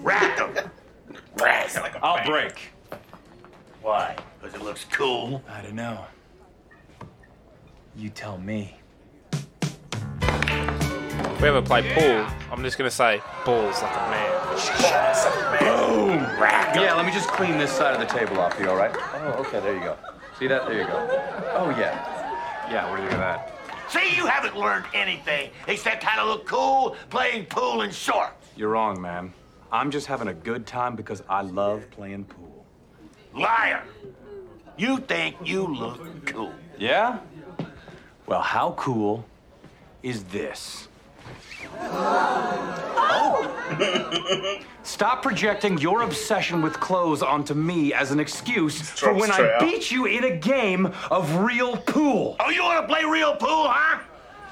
Rack them. Rack them. I'll break. Why? Because it looks cool? I don't know. You tell me. If we ever play pool, I'm just going to say balls like a man. Balls like a man. Boom. Rack. Yeah, let me just clean this side of the table off you, all right? Oh, okay, there you go. See that? There you go. Oh, yeah. Yeah, what do you think of that? See, you haven't learned anything except how to look cool playing pool in shorts. You're wrong, man. I'm just having a good time because I love playing pool. Liar. You think you look cool. Yeah? Well, how cool is this? Oh. Stop projecting your obsession with clothes onto me as an excuse for when I beat you in a game of real pool. Oh, you want to play real pool, huh?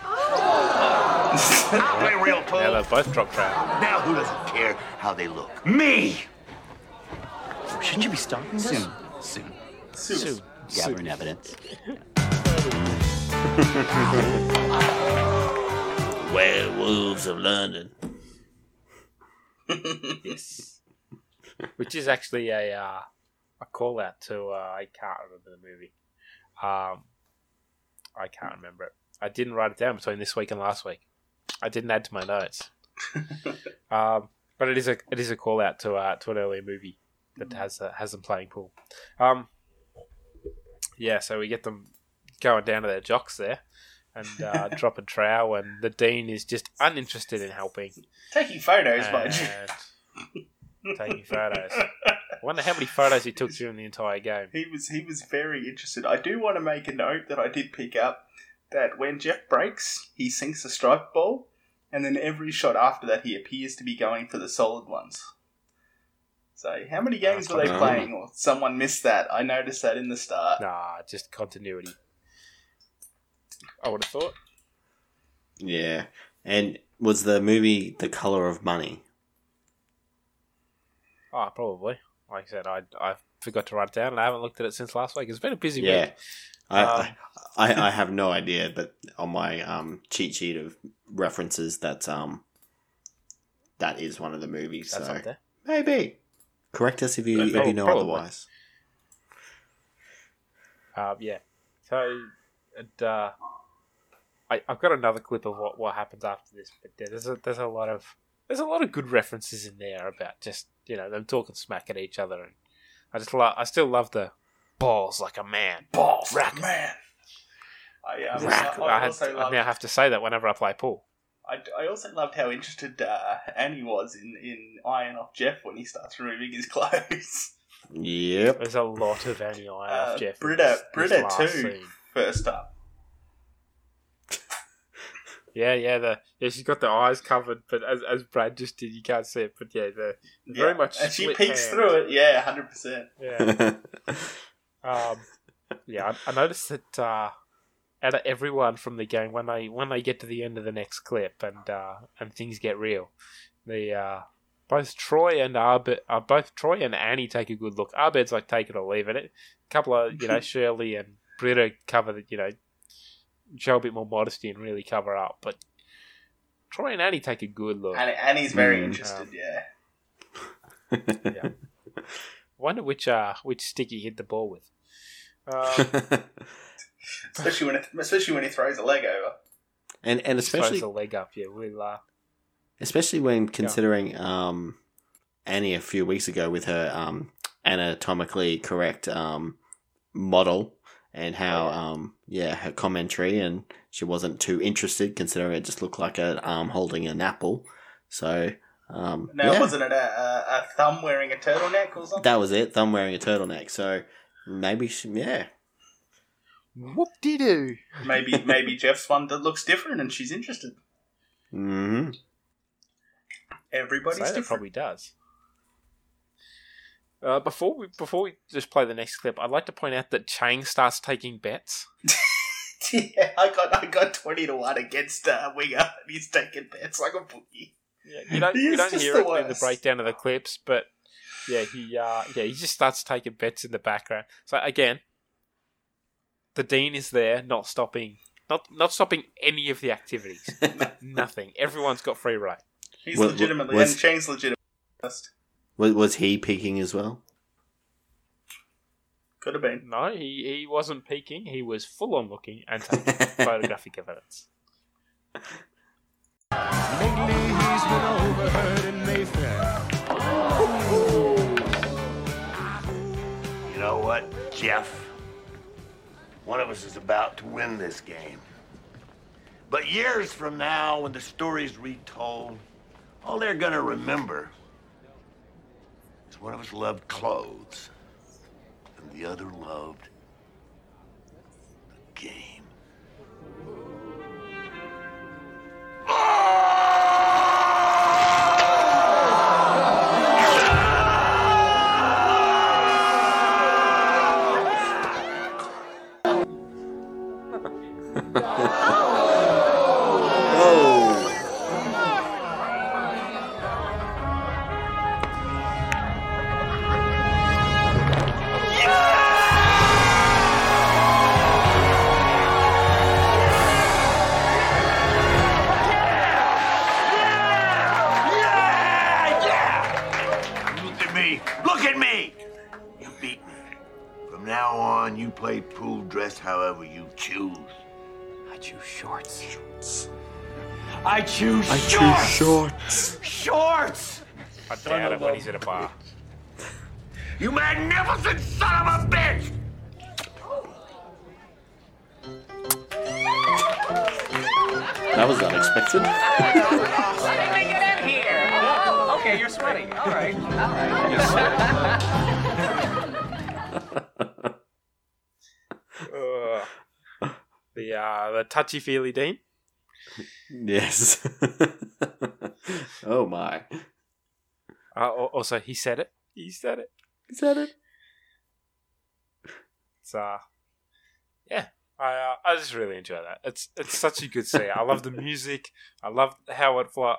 Oh. I'll play real pool. Yeah, they both dropped out. Now who doesn't care how they look? Me! Shouldn't you be starting this? Soon. Gathering evidence. Werewolves of London. Yes. Which is actually a call out to I can't remember the movie. I can't remember it. I didn't write it down between this week and last week. I didn't add to my notes. But it is a call out to an earlier movie that has them playing pool. So we get them going down to their jocks there. And dropping trow, and the dean is just uninterested in helping. Taking photos, mate. Taking photos. I wonder how many photos he took during the entire game. He was very interested. I do want to make a note that I did pick up that when Jeff breaks, he sinks a striped ball, and then every shot after that, he appears to be going for the solid ones. So, how many games were they playing? Or someone missed that. I noticed that in the start. Nah, just continuity. I would have thought. Yeah. And was the movie The Color of Money? Oh, probably. Like I said, I forgot to write it down, and I haven't looked at it since last week. It's been a busy week. I have no idea, but on my cheat sheet of references, that is one of the movies. That's so up there. Maybe. Correct us if you know probably. Otherwise. Yeah. So, and, I've got another clip of what happens after this, but there's a lot of good references in there about just, you know, them talking smack at each other, and I still love the balls like a man, balls like a man. I now have to say that whenever I play pool. I also loved how interested Annie was in eyeing off Jeff when he starts removing his clothes. Yep, there's a lot of Annie eyeing off Jeff. Britta too. Scene. First up. Yeah, she's got the eyes covered, but as Brad just did, you can't see it. But yeah, the very much. And she peeks through it. Yeah, 100%. Yeah. I noticed that out of everyone from the gang, when they get to the end of the next clip and things get real, both Troy and Annie take a good look. Arbed's like, take it or leave it. A couple of, you know, Shirley and Britta cover the, you know, show a bit more modesty and really cover up, but Troy and Annie take a good look. Annie's very interested, yeah. Wonder which stick he hit the ball with. Especially when he throws a leg over. And especially throws a leg up, yeah, really laugh. Especially when considering Annie a few weeks ago with her anatomically correct model. And how, her commentary, and she wasn't too interested, considering it just looked like an arm holding an apple. So, wasn't it a thumb wearing a turtleneck or something? That was it, thumb wearing a turtleneck. So maybe, whoop-de-doo. Maybe Jeff's one that looks different, and she's interested. Mm-hmm. Everybody's different. That probably does. Before we just play the next clip, I'd like to point out that Chang starts taking bets. Yeah, I got 20 to 1 against Winger, and he's taking bets like a bookie. Yeah, you don't hear it in the breakdown of the clips, but he just starts taking bets in the background. So again, the Dean is there, not stopping any of the activities, nothing. Everyone's got free rein. He's and Chang's legitimate. Was he peeking as well? Could have been. No, he wasn't peeking. He was full on looking and taking photographic evidence. Lately he's been overheard in Mayfair. You know what, Jeff? One of us is about to win this game. But years from now, when the story's retold, all they're going to remember... One of us loved clothes, and the other loved the game. However you choose. I choose shorts. I choose shorts. Shorts! I doubt it when he's at a bar. You magnificent son of a bitch! That was unexpected. How did they get in here? Oh, okay, you're sweating. All right. You're sweating. The touchy-feely Dean. Yes. Oh, my. Also, he said it. He said it. It's, yeah. I just really enjoy that. It's such a good scene. I love the music. I love how it flows.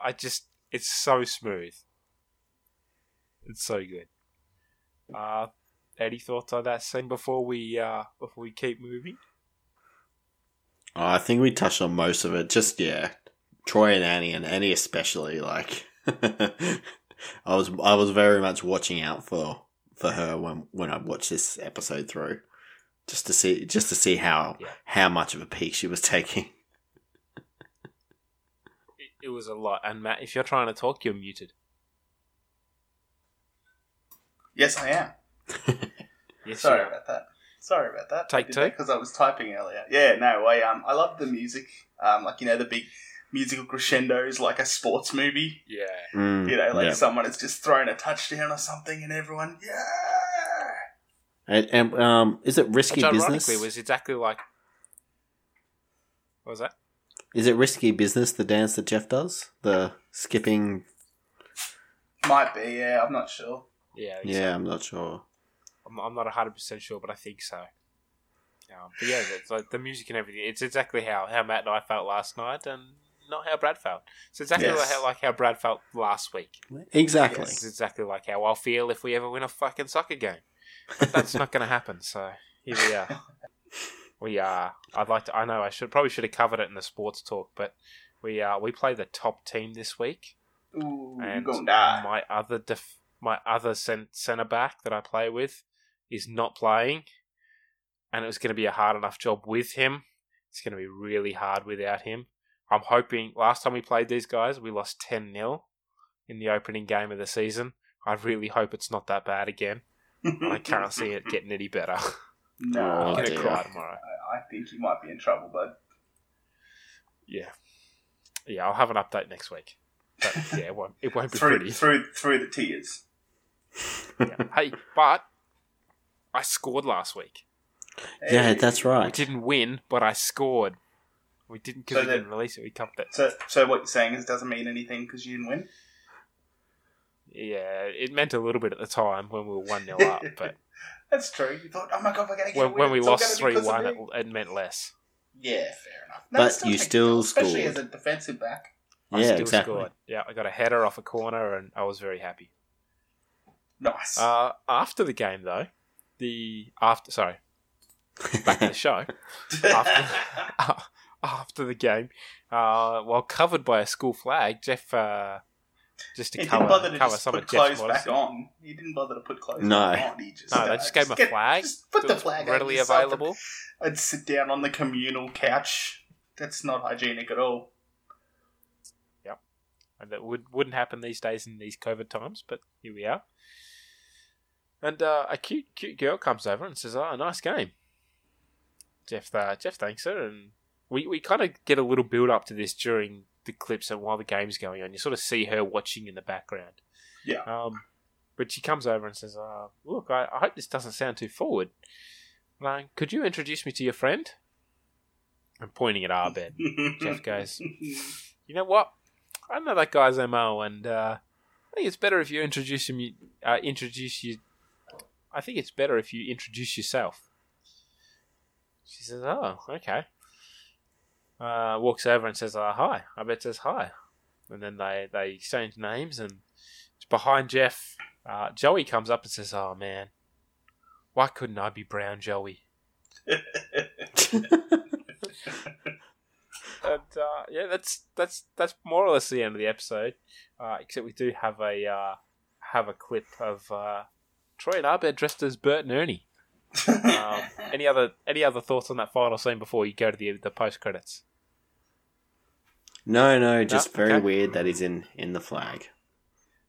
It's so smooth. It's so good. Any thoughts on that scene before we keep moving? Oh, I think we touched on most of it. Just Troy and Annie especially. Like, I I was very much watching out for her when I watched this episode through, just to see how much of a peek she was taking. It was a lot. And Matt, if you're trying to talk, you're muted. Yes, I am. Yes, sorry about that. Take two, because I was typing earlier. Yeah, no, I love the music. The big musical crescendos, like a sports movie. Yeah. Someone has just thrown a touchdown or something, and everyone, yeah. And is it Risky Business? Ironically, was exactly like. What was that? Is it Risky Business, the dance that Jeff does? The skipping? Might be, yeah. I'm not sure. Yeah, exactly. Yeah, I'm not sure. I'm not 100% sure, but I think so. But yeah, it's like the music and everything. It's exactly how Matt and I felt last night, and not how Brad felt. It's exactly like how Brad felt last week. Exactly. It's exactly like how I'll feel if we ever win a fucking soccer game. But that's not going to happen. So here we are. I'd like to. I know I should have covered it in the sports talk, but we play the top team this week. Ooh, and you're gonna die. My other centre back that I play with is not playing, and it was going to be a hard enough job with him. It's going to be really hard without him. I'm hoping. Last time we played these guys, we lost 10-0 in the opening game of the season. I really hope it's not that bad again. I can't see it getting any better. No, I'm going to cry tomorrow. I think you might be in trouble, bud. Yeah. I'll have an update next week. But yeah, it won't be pretty through the tears. Yeah. Hey, but I scored last week. Hey. Yeah, that's right. We didn't win, but I scored. We didn't because we didn't release it. We cupped it. So what you're saying is it doesn't mean anything because you didn't win? Yeah, it meant a little bit at the time when we were 1-0 up. But that's true. You thought, oh my God, we're going to get a win. When we lost 3-1, it meant less. Yeah, fair enough. No, but you still scored. Especially as a defensive back. I still scored. Yeah, I got a header off a corner and I was very happy. Nice. After the game, though, back to the show. After the game, while covered by a school flag, Jeff, just to cover some of Jeff's modesty. He didn't bother to put clothes back on. They just gave him a flag. Just put the flag readily available. I'd sit down on the communal couch. That's not hygienic at all. That wouldn't happen these days in these COVID times, but here we are. And a cute girl comes over and says, "Oh, nice game." Jeff thanks her, and we kind of get a little build up to this during the clips and while the game's going on. You sort of see her watching in the background. Yeah. But she comes over and says, "Look, I hope this doesn't sound too forward. Could you introduce me to your friend?" I'm pointing at our bed. Jeff goes, "You know what? I know that guy's MO, and I think it's better if you introduce him. I think it's better if you introduce yourself." She says, "Oh, okay." Walks over and says, "Hi." I bet says hi, and then they exchange names. And behind Jeff, Joey comes up and says, "Oh man, why couldn't I be Brown Joey?" And that's more or less the end of the episode, except we do have a clip of Troy and Abed dressed as Bert and Ernie. Any other thoughts on that final scene before you go to the post credits? No, just very weird that he's in the flag.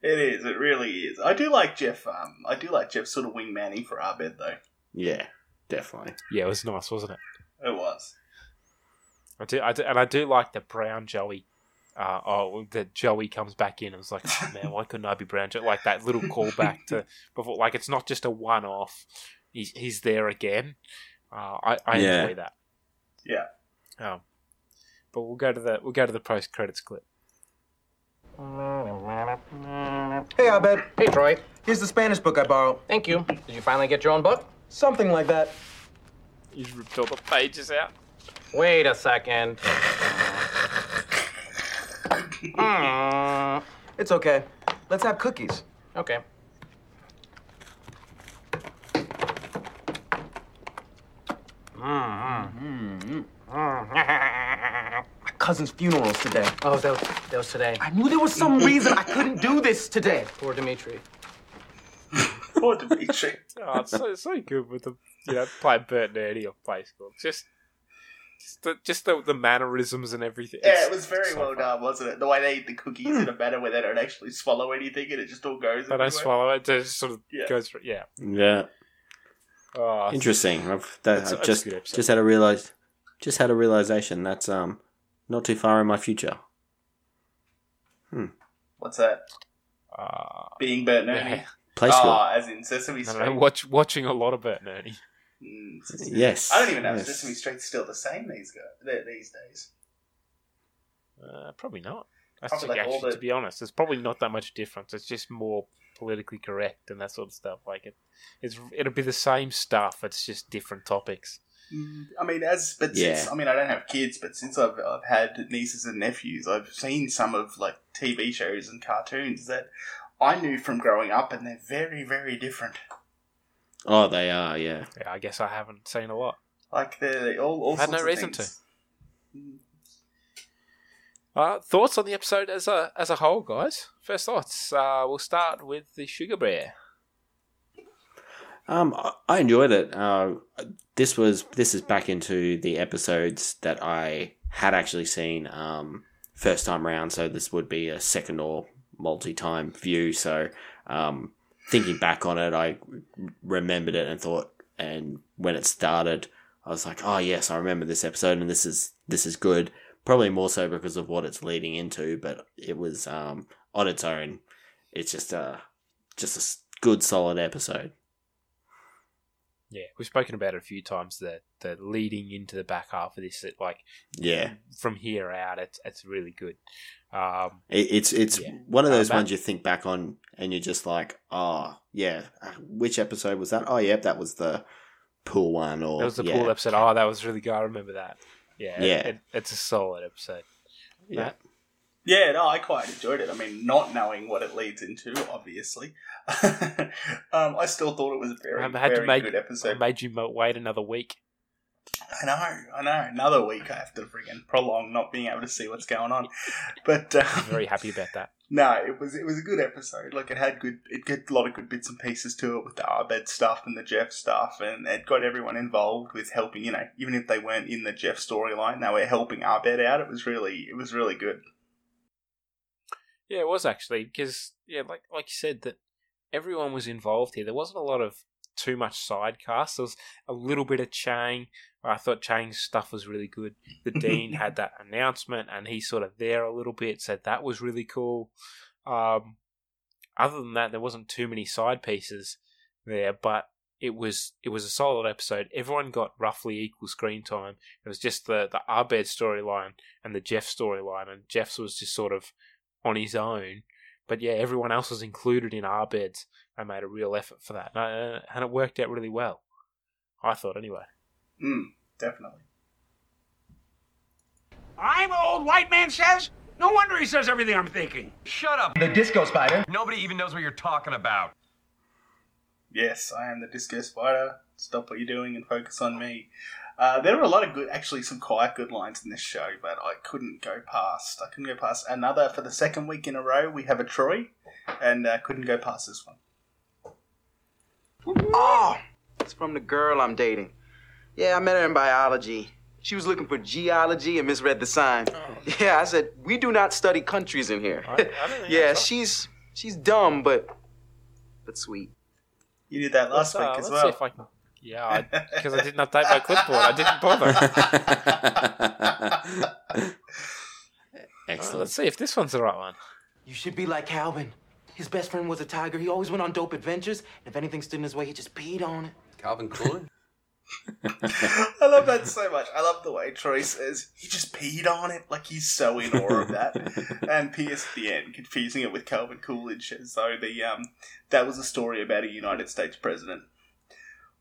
It is. It really is. I do like Jeff. I do like Jeff sort of wingmanning for Abed though. Yeah, definitely. Yeah, it was nice, wasn't it? It was. I do like the Brown Joey. That Joey comes back in and was like, "Oh man, why couldn't I be Brown Joey?" Like that little callback to before. Like it's not just a one-off. He's there again. I enjoy that. Yeah. But we'll go to the post-credits clip. Hey, Abed. Hey, Troy. Here's the Spanish book I borrowed. Thank you. Did you finally get your own book? Something like that. You ripped all the pages out. Wait a second. It's okay. Let's have cookies. Okay. Mm-hmm. Mm-hmm. cousin's funerals today. Oh, that was today. I knew there was some reason I couldn't do this today. Poor Dimitri. Poor Dimitri. Oh, it's so good with the, you know, playing Bert and Ernie or play school. Just the mannerisms and everything. Yeah, it was very well done, wasn't it? The way they eat the cookies in a manner where they don't actually swallow anything and it just all goes. They don't swallow it. It just sort of goes through. Yeah. Yeah. Oh, interesting. I've just had a realization that's not too far in my future. What's that? Being Bert and Ernie. Yeah. Play school. As in Sesame Street. Watching a lot of Bert and Ernie. Yes. I don't even know if Sesame Street's still the same these days. Probably not. To be honest, there's probably not that much difference. It's just more politically correct and that sort of stuff. Like it'll be the same stuff. It's just different topics. I don't have kids, but since I've had nieces and nephews, I've seen some of like TV shows and cartoons that I knew from growing up, and they're very, very different. Oh, they are, yeah. Yeah, I guess I haven't seen a lot. Like they all sorts of things. I had no reason to. Thoughts on the episode as a whole, guys? First thoughts. We'll start with the Sugar Bear. I enjoyed it. This is back into the episodes that I had actually seen first time round, so this would be a second or multi-time view. So thinking back on it, I remembered it and thought. And when it started, I was like, "Oh yes, I remember this episode, and this is good." Probably more so because of what it's leading into, but it was on its own. It's just a good, solid episode. Yeah, we've spoken about it a few times. The leading into the back half of this, from here out, it's really good. It's one of those ones you think back on and you're just like, oh yeah, which episode was that? Oh yeah, that was the pool one, or that was the pool episode. Oh, that was really good. I remember that. Yeah. It's a solid episode. Yeah. Matt? Yeah, no, I quite enjoyed it. I mean, not knowing what it leads into, obviously. I still thought it was a very good episode. I made you wait another week. I know. Another week I have to friggin' prolong not being able to see what's going on. But I'm very happy about that. No, it was a good episode. Like it had a lot of good bits and pieces to it with the Abed stuff and the Jeff stuff, and it got everyone involved with helping. You know, even if they weren't in the Jeff storyline, they were helping Abed out. It was really good. Yeah, it was actually, because like you said, that everyone was involved here. There wasn't a lot of too much side cast. There was a little bit of Chang. I thought Chang's stuff was really good. The Dean had that announcement, and he's sort of there a little bit, said that was really cool. Other than that, there wasn't too many side pieces there, but it was a solid episode. Everyone got roughly equal screen time. It was just the Abed storyline and the Jeff storyline, and Jeff's was just sort of on his own, but yeah, everyone else was included in our beds. I made a real effort for that, and it worked out really well, I thought, anyway. Definitely. I'm an old white man says? No wonder he says everything I'm thinking. Shut up, the Disco Spider. Nobody even knows what you're talking about. Yes, I am the Disco Spider. Stop what you're doing and focus on me. There were a lot of good, actually some quite good lines in this show, but I couldn't go past. I couldn't go past another, for the second week in a row, we have a Troy, and I couldn't go past this one. Oh, it's from the girl I'm dating. Yeah, I met her in biology. She was looking for geology and misread the sign. Oh. Yeah, I said, we do not study countries in here. Yeah, she's dumb, but sweet. You did that last week as well. Let's see if I can... Yeah, because I didn't update my clipboard. I didn't bother. Excellent. Let's see if this one's the right one. You should be like Calvin. His best friend was a tiger. He always went on dope adventures. And if anything stood in his way, he just peed on it. Calvin Coolidge? I love that so much. I love the way Troy says, he just peed on it. Like, he's so in awe of that. And P.S. at the end, confusing it with Calvin Coolidge as though that was a story about a United States president.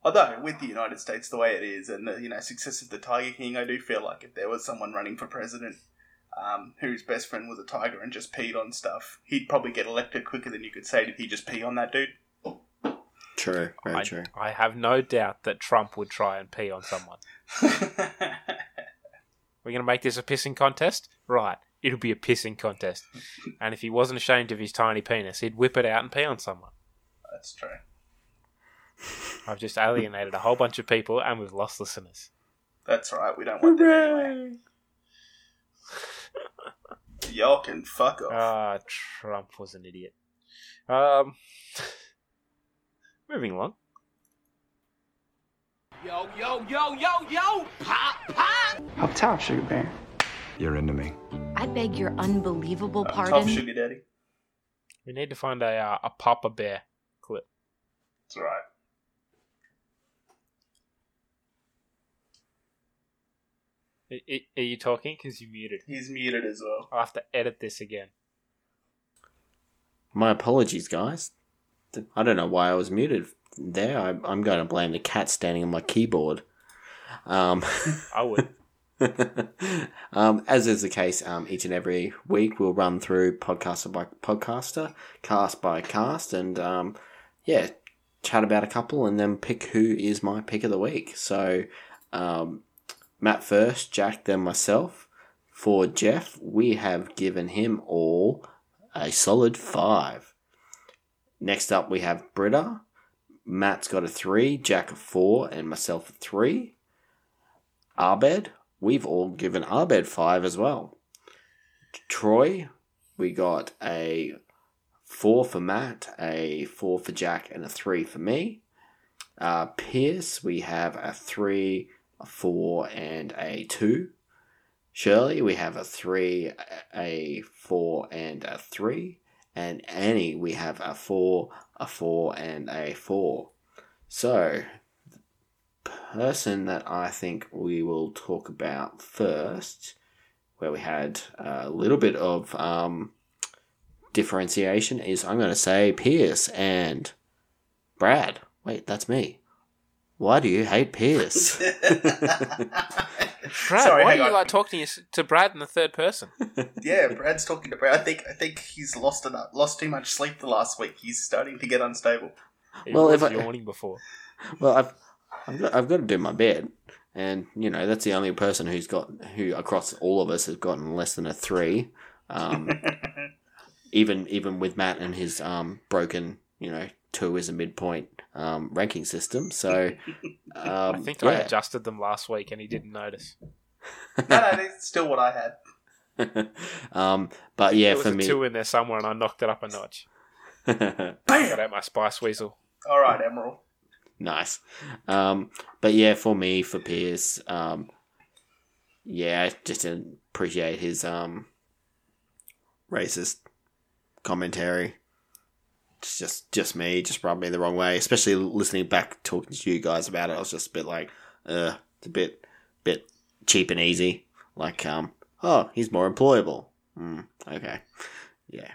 Although, with the United States the way it is and the success of the Tiger King, I do feel like if there was someone running for president whose best friend was a tiger and just peed on stuff, he'd probably get elected quicker than you could say, did he just pee on that dude? True, very true. I have no doubt that Trump would try and pee on someone. We're going to make this a pissing contest? Right. It'll be a pissing contest. And if he wasn't ashamed of his tiny penis, he'd whip it out and pee on someone. That's true. I've just alienated a whole bunch of people and we've lost listeners. That's right. We don't want them anyway. Y'all can fuck off. Ah, Trump was an idiot. Moving along. Yo, yo, yo, yo, yo! Pop, pop! Up top, sugar bear. You're into me. I beg your unbelievable pardon. Up top, sugar daddy. We need to find a Papa Bear clip. That's right. Are you talking? Because you're muted. He's muted as well. I'll have to edit this again. My apologies, guys. I don't know why I was muted there. I'm going to blame the cat standing on my keyboard. I would. As is the case, each and every week we'll run through podcaster by podcaster, cast by cast, and chat about a couple and then pick who is my pick of the week. So, Matt first, Jack, then myself. For Jeff, we have given him all a solid 5. Next up, we have Britta. Matt's got a 3, Jack a 4, and myself a 3. Abed, we've all given Abed 5 as well. Troy, we got a 4 for Matt, a 4 for Jack, and a 3 for me. Pierce, we have a 3... 4 and a 2. Shirley, we have a 3, a 4 and a 3. And Annie, we have a 4 and a 4. So, the person that I think we will talk about first, where we had a little bit of differentiation, is I'm going to say Pierce and Brad. Wait, that's me. Why do you hate Pierce? Brad, sorry, why do you like talking to Brad in the third person? Yeah, Brad's talking to Brad. I think he's lost too much sleep the last week. He's starting to get unstable. He was yawning before. Well, I've got to do my bit, and you know that's the only person who across all of us has gotten less than a 3. Even with Matt and his broken, 2 is a midpoint ranking system, so I think I adjusted them last week and he didn't notice. No, it's still what I had. But yeah, for me, there was a 2 in there somewhere and I knocked it up a notch. Bam! Got out my spice weasel. Alright, Emerald. Nice. But yeah, for me, for Pierce, I just didn't appreciate his racist commentary. It's just me, just rubbed me the wrong way. Especially listening back, talking to you guys about it, I was just a bit like, it's a bit cheap and easy. Like, he's more employable. Okay, yeah.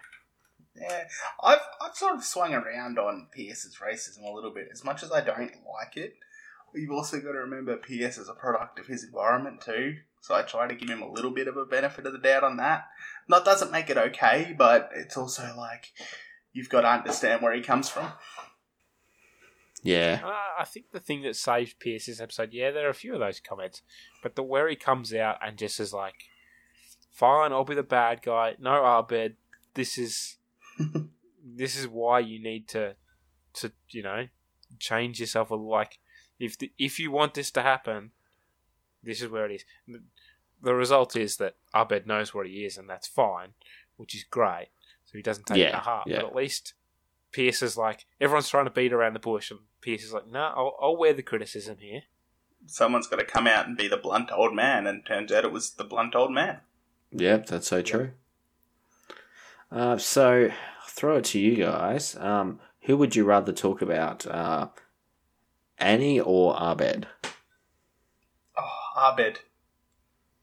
I've sort of swung around on Pierce's racism a little bit. As much as I don't like it, you've also got to remember Pierce is a product of his environment too. So I try to give him a little bit of a benefit of the doubt on that. Not doesn't make it okay, but it's also like, you've got to understand where he comes from. Yeah. I think the thing that saved Pierce's episode, there are a few of those comments, but the where he comes out and just is like, fine, I'll be the bad guy. No, Abed, this is why you need to change yourself. Like, if you want this to happen, this is where it is. The result is that Abed knows where he is, and that's fine, which is great. So he doesn't take it to heart. Yeah. But at least Pierce is like, everyone's trying to beat around the bush, and Pierce is like, nah, I'll wear the criticism here. Someone's got to come out and be the blunt old man, and turns out it was the blunt old man. Yep, that's so true. So I'll throw it to you guys. Who would you rather talk about, Annie or Abed? Oh, Abed.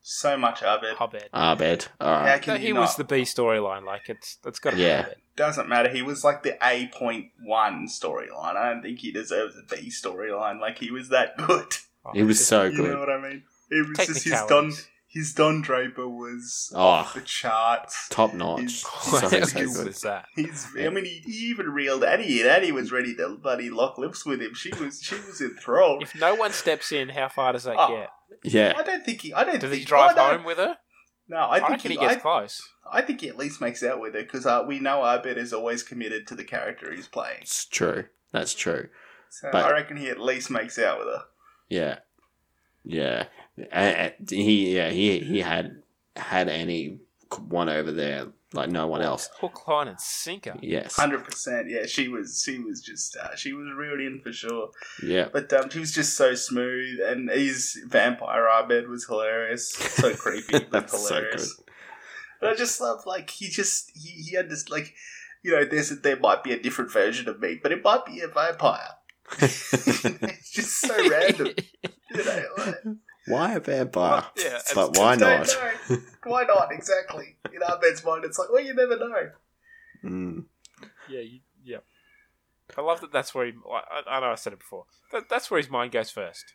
So much Abed. Abed. All right. He was the B storyline. Like, it's got to be Abed. Doesn't matter. He was like the A.1 storyline. I don't think he deserves a B storyline. Like, he was that good. He was so good. You know what I mean? It was just his Don His Don Draper was off the charts. Top notch. He even reeled Annie in. Annie was ready to bloody lock lips with him. She was enthralled. If no one steps in, how far does that get? Yeah. Does he drive home with her? No, I think he gets close. I think he at least makes out with her, because we know Arbet is always committed to the character he's playing. It's true. That's true. So I reckon he at least makes out with her. Yeah. Yeah. He had Annie one over there like no one else. Hook, line, and sinker. Yes, 100%. Yeah, she was just she was reeled in for sure. Yeah, but she was just so smooth, and his vampire Arbet was hilarious, so creepy but hilarious. So good. But I just love he had this there might be a different version of me, but it might be a vampire. It's just so random. Why a vampire? Yeah, but why not? No. Why not? Exactly. In our bed's mind, it's like, well, you never know. Mm. Yeah, yeah. I love that. That's where I know I said it before. That's where his mind goes first.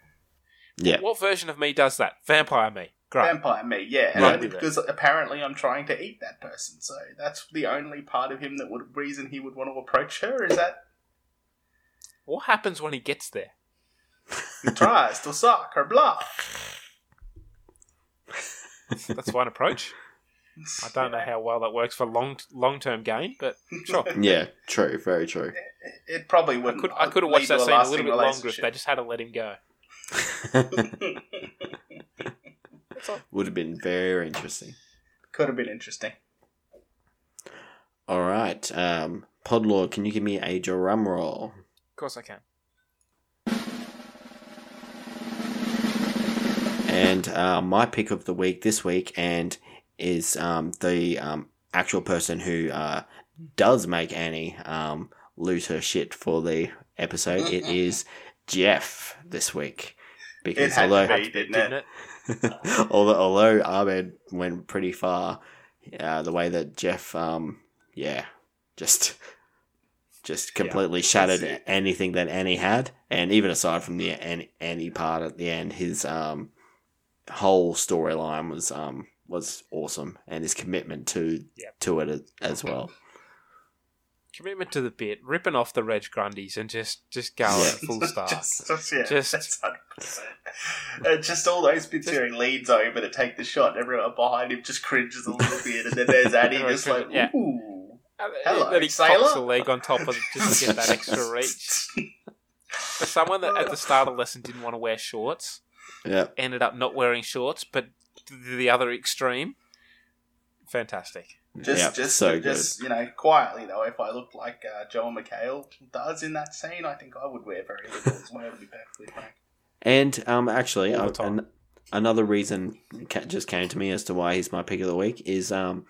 Yeah. What version of me does that? Vampire me. Great. Vampire me. Yeah, and only because apparently I'm trying to eat that person. So that's the only part of him that would reason he would want to approach her. Is that what happens when he gets there? He tries to suck her blood. That's one approach. I don't know how well that works for long-term gain, but sure. Yeah, true, very true. It probably wouldn't. I could have watched that scene a little bit longer if they just had to let him go. Would have been very interesting. Could have been interesting. All right, Podlord, can you give me a drum roll? Of course I can. And my pick of the week this week is the actual person who does make Annie lose her shit for the episode. It is Jeff this week. Because although Ahmed went pretty far, the way that Jeff, just completely shattered anything that Annie had. And even aside from the Annie part at the end, his... whole storyline was awesome, and his commitment to it as well. Commitment to the bit, ripping off the Reg Grundys and just going full start. That's 100%. Just all those bits where he leans over to take the shot, and everyone behind him just cringes a little bit, and then there's Annie just like, ooh, hello, then he pops a leg on top of it just to get that extra reach. For someone that at the start of the lesson didn't want to wear shorts. Yeah. Ended up not wearing shorts, but the other extreme, fantastic. Just so good. Quietly though, if I looked like Joel McHale does in that scene, I think I would wear very little as well, to be perfectly frank. And actually, another reason just came to me as to why he's my pick of the week is all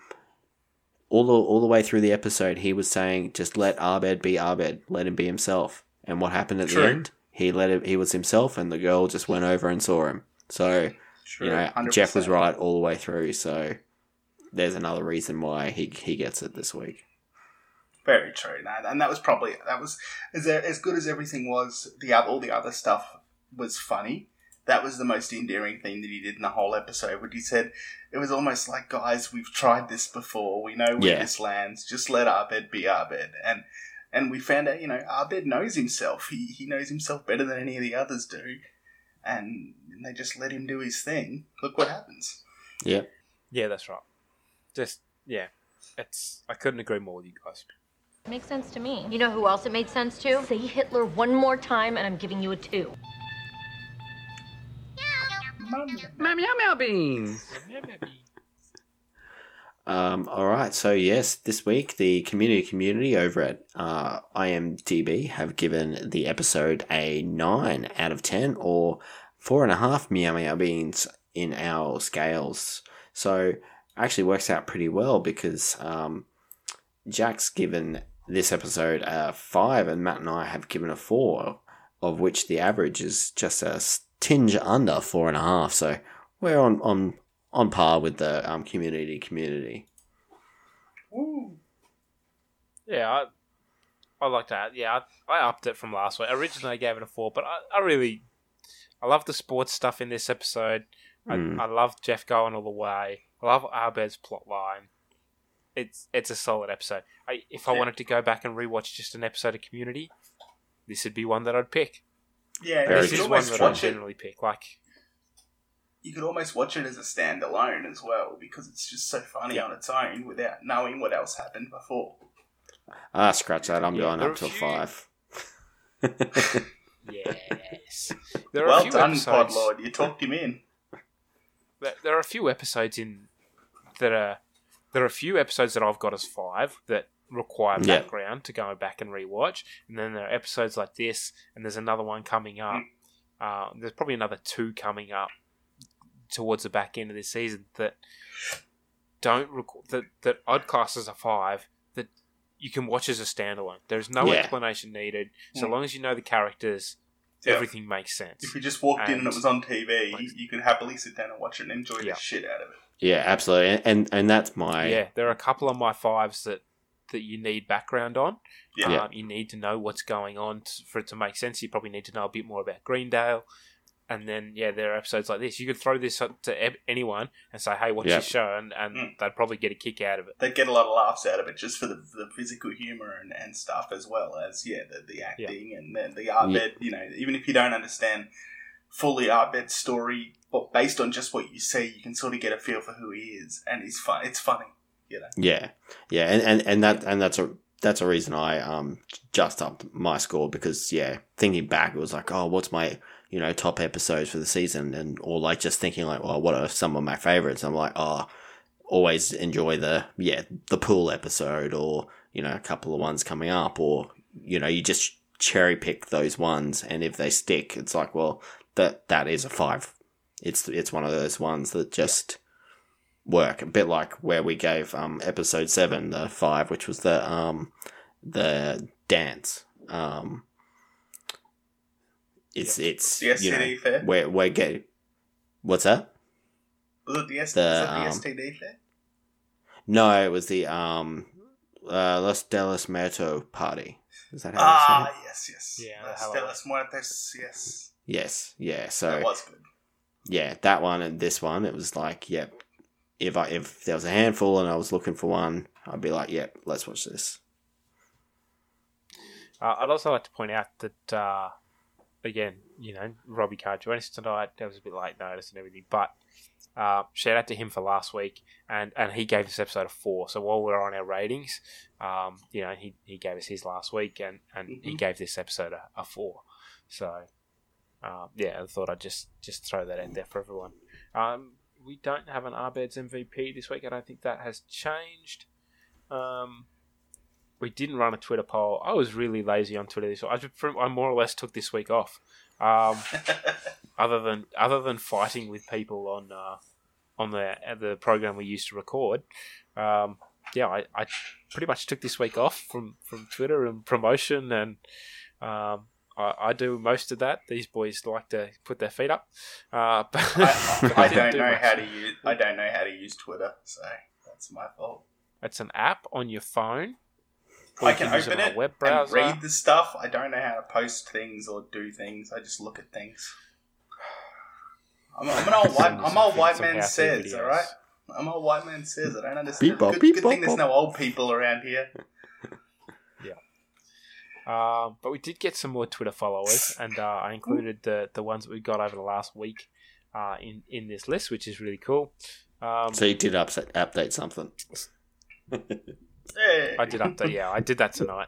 the way through the episode, he was saying just let Arbed be Arbed, let him be himself, and what happened at the end. He was himself, and the girl just went over and saw him. So, true, Jeff was right all the way through. So, there's another reason why he gets it this week. Very true, man. And that was probably as good as everything was. All the other stuff was funny. That was the most endearing thing that he did in the whole episode. When he said, "It was almost like, guys, we've tried this before. We know where this lands. Just let Arbet be Arbet." And we found out, Arbet knows himself. He knows himself better than any of the others do. And they just let him do his thing. Look what happens. Yeah. Yeah, that's right. I couldn't agree more with you guys. It makes sense to me. You know who else it made sense to? Say Hitler one more time and I'm giving you a 2. Meow, meow, meow beans. All right, so yes, this week the community over at IMDb have given the episode a 9 out of 10, or 4.5 meow meow beans in our scales. So actually works out pretty well, because Jack's given this episode a 5 and Matt and I have given a 4, of which the average is just a tinge under 4.5. So we're on par with the community. Woo. Yeah, I like that. Yeah, I upped it from last week. Originally, I gave it a 4, but I really love the sports stuff in this episode. I love Jeff going all the way. I love Arbez's plotline. It's a solid episode. If I wanted to go back and rewatch just an episode of Community, this would be one that I'd pick. Yeah, this is one that I generally pick. Like, you could almost watch it as a standalone as well, because it's just so funny on its own without knowing what else happened before. Ah, scratch that. I'm going up till 5. Yes. Well done, Podlord. You talked him in. There are a few episodes in that are. There are a few episodes that I've got as 5 that require background to go back and rewatch, and then there are episodes like this, and there's another one coming up. There's probably another 2 coming up towards the back end of this season that that I'd class as a 5 that you can watch as a standalone. There's no explanation needed, so long as you know the characters. Everything makes sense. If you just walked in and it was on TV, you could happily sit down and watch it and enjoy the shit out of it. Yeah, absolutely. And that's my... Yeah, there are a couple of my 5s that you need background on. Yeah. You need to know what's going on for it to make sense. You probably need to know a bit more about Greendale. And then, there are episodes like this. You could throw this to anyone and say, hey, watch this show, and they'd probably get a kick out of it. They'd get a lot of laughs out of it, just for the physical humour and stuff, as well as, the acting and the Arbed. Yeah. Even if you don't understand fully Arbed's story, but based on just what you see, you can sort of get a feel for who he is, and he's fun. It's funny, Yeah, and that's a reason I just upped my score, because, thinking back, it was like, oh, what's my... top episodes for the season, or just thinking well, what are some of my favorites? I'm like, always enjoy the pool episode, or, a couple of ones coming up, or, you just cherry pick those ones. And if they stick, it's like, well, that is a 5. It's one of those ones that just work a bit, like where we gave, episode 7, the 5, which was the dance, It's the STD fair. We're getting. What's that? Was it the STD fair? No, it was the Los Delos Muertos party. Is that how you say it? Yes. Yeah, Los Delos Muertos, yes. Yes. So that was good. Yeah, that one and this one. It was like, if there was a handful and I was looking for one, I'd be like, let's watch this. I'd also like to point out that. Again, Robbie can't join us tonight. That was a bit late notice and everything. But shout out to him for last week. And he gave this episode a 4. So while we're on our ratings, he gave us his last week. And he gave this episode a 4. So, I thought I'd just throw that out there for everyone. We don't have an Arbed's MVP this week. I don't think that has changed. We didn't run a Twitter poll. I was really lazy on Twitter this week. I more or less took this week off, other than fighting with people on the program we used to record. I pretty much took this week off from Twitter and promotion, and I do most of that. These boys like to put their feet up. But I don't know how to use Twitter, so that's my fault. It's an app on your phone. I can open it and read the stuff. I don't know how to post things or do things. I just look at things. I'm old white man says, all right? I'm old white man says. I don't understand. Good thing there's no old people around here. But we did get some more Twitter followers, and I included the ones that we got over the last week in this list, which is really cool. So you did update something. Hey. I did update. Yeah, I did that tonight.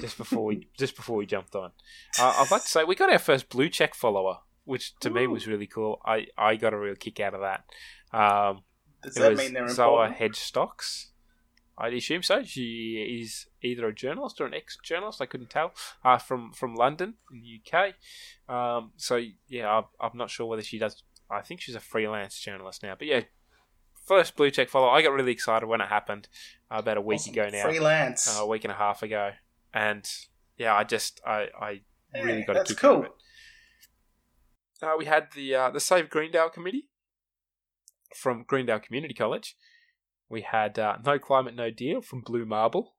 Just before we jumped on, I'd like to say we got our first blue check follower, which to me was really cool. I got a real kick out of that. Does that mean they're important? Hedgestocks. I'd assume so. She is either a journalist or an ex-journalist. I couldn't tell. From London, in the UK. I'm not sure whether she does. I think she's a freelance journalist now. But yeah. First blue check follow. I got really excited when it happened about a week ago now. Freelance. A week and a half ago. And I really got a kick out of it. We had the Save Greendale Committee from Greendale Community College. We had No Climate, No Deal from Blue Marble.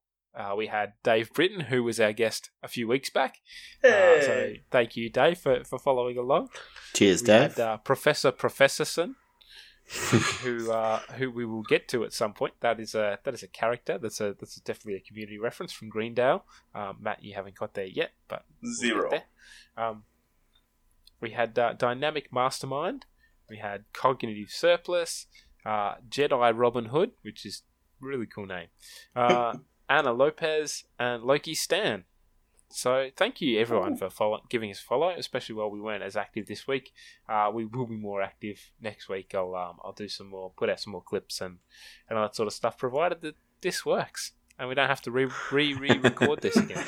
We had Dave Britton, who was our guest a few weeks back. Hey. So thank you, Dave, for following along. Cheers, Dave. We had Professorson, who we will get to at some point. That is a character. That's definitely a community reference from Greendale. Matt, you haven't got there yet, but zero. There. We had Dynamic Mastermind. We had Cognitive Surplus, Jedi Robin Hood, which is a really cool name. Anna Lopez and Loki Stan. So thank you everyone for giving us a follow, especially while we weren't as active this week. We will be more active next week. I'll do some more, put out some more clips and all that sort of stuff, provided that this works and we don't have to re-record this again.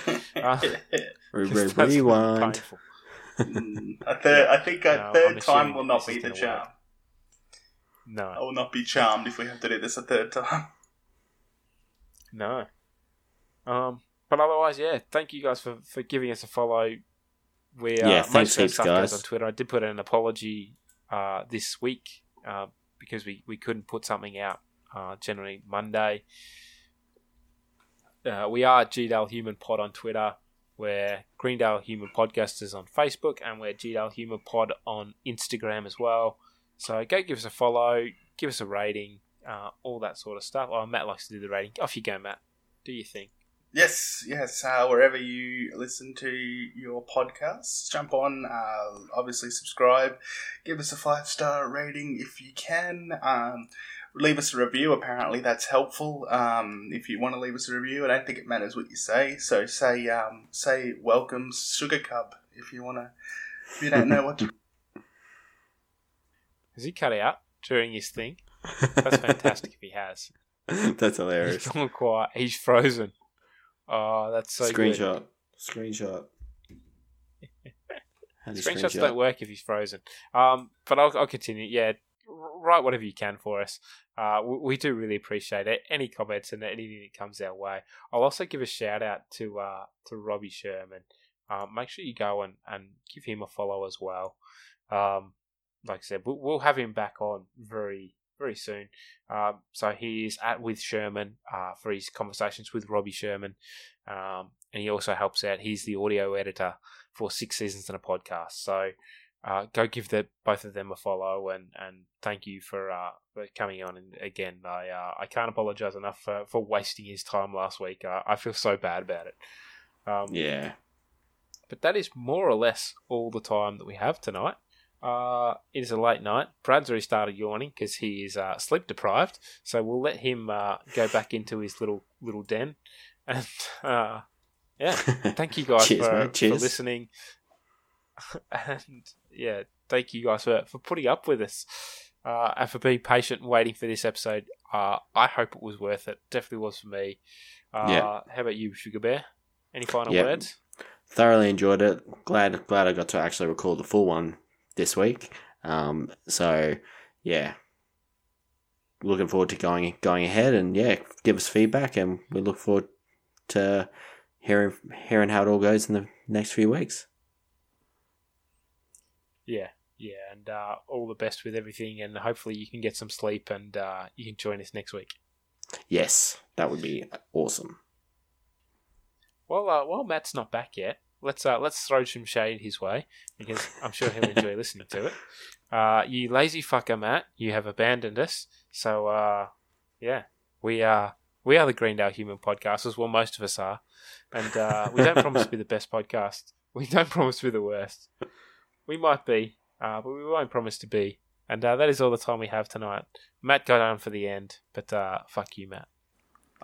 Rewind. I think a third time will not be the charm. Work. No, I will not be charmed if we have to do this a third time. No. But otherwise, yeah, thank you guys for giving us a follow. Thanks heaps, guys. On Twitter, I did put an apology this week because we couldn't put something out generally Monday. We are Greendale Human Pod on Twitter. We're Greendale Human Podcasters on Facebook, and we're Greendale Human Pod on Instagram as well. So go give us a follow, give us a rating, all that sort of stuff. Oh, Matt likes to do the rating. Off you go, Matt. Do your thing. Yes. Wherever you listen to your podcasts, jump on, obviously subscribe, give us a 5-star rating if you can. Leave us a review. Apparently that's helpful. If you want to leave us a review, I don't think it matters what you say. So say welcome Sugar Cub if you don't know what to. Has he cut out during his thing? That's fantastic if he has. That's hilarious. He's gone quiet. He's frozen. Oh, that's so good. Screenshot. Screenshots don't work if he's frozen. But I'll continue. Yeah, write whatever you can for us. We do really appreciate it. Any comments and anything that comes our way. I'll also give a shout out to Robbie Sherman. Make sure you go and give him a follow as well. Like I said, we'll have him back on very, very soon. So he is at With Sherman for his conversations with Robbie Sherman. And he also helps out. He's the audio editor for 6 Seasons and a Podcast. So go give both of them a follow and thank you for coming on. And again, I can't apologise enough for wasting his time last week. I feel so bad about it. Yeah. But that is more or less all the time that we have tonight. It is a late night. Brad's already started yawning because he is sleep deprived. So we'll let him go back into his little den. And thank you guys for listening. And yeah, thank you guys for putting up with us and for being patient and waiting for this episode. I hope it was worth it. Definitely was for me. How about you, Sugar Bear? Any final words? Thoroughly enjoyed it. Glad I got to actually record the full one this week. Looking forward to going ahead and give us feedback, and we look forward to hearing how it all goes in the next few weeks. And all the best with everything, and hopefully you can get some sleep and you can join us next week. Yes, that would be awesome. Well, while Matt's not back yet, let's throw some shade his way, because I'm sure he'll enjoy listening to it. You lazy fucker, Matt! You have abandoned us. So, we are the Greendale Human Podcasters. Well, most of us are, and we don't promise to be the best podcast. We don't promise to be the worst. We might be, but we won't promise to be. And that is all the time we have tonight. Matt got on for the end, but fuck you, Matt.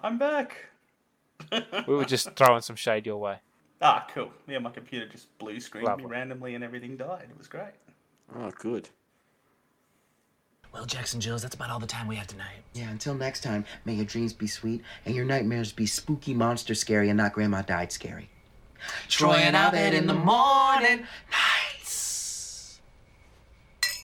I'm back. We were just throwing some shade your way. Ah, cool. Yeah, my computer just blue screened me randomly and everything died. It was great. Oh, good. Well, Jackson Jills, that's about all the time we have tonight. Yeah, until next time, may your dreams be sweet and your nightmares be spooky, monster scary, and not Grandma Died scary. Troy and Abed in the morning.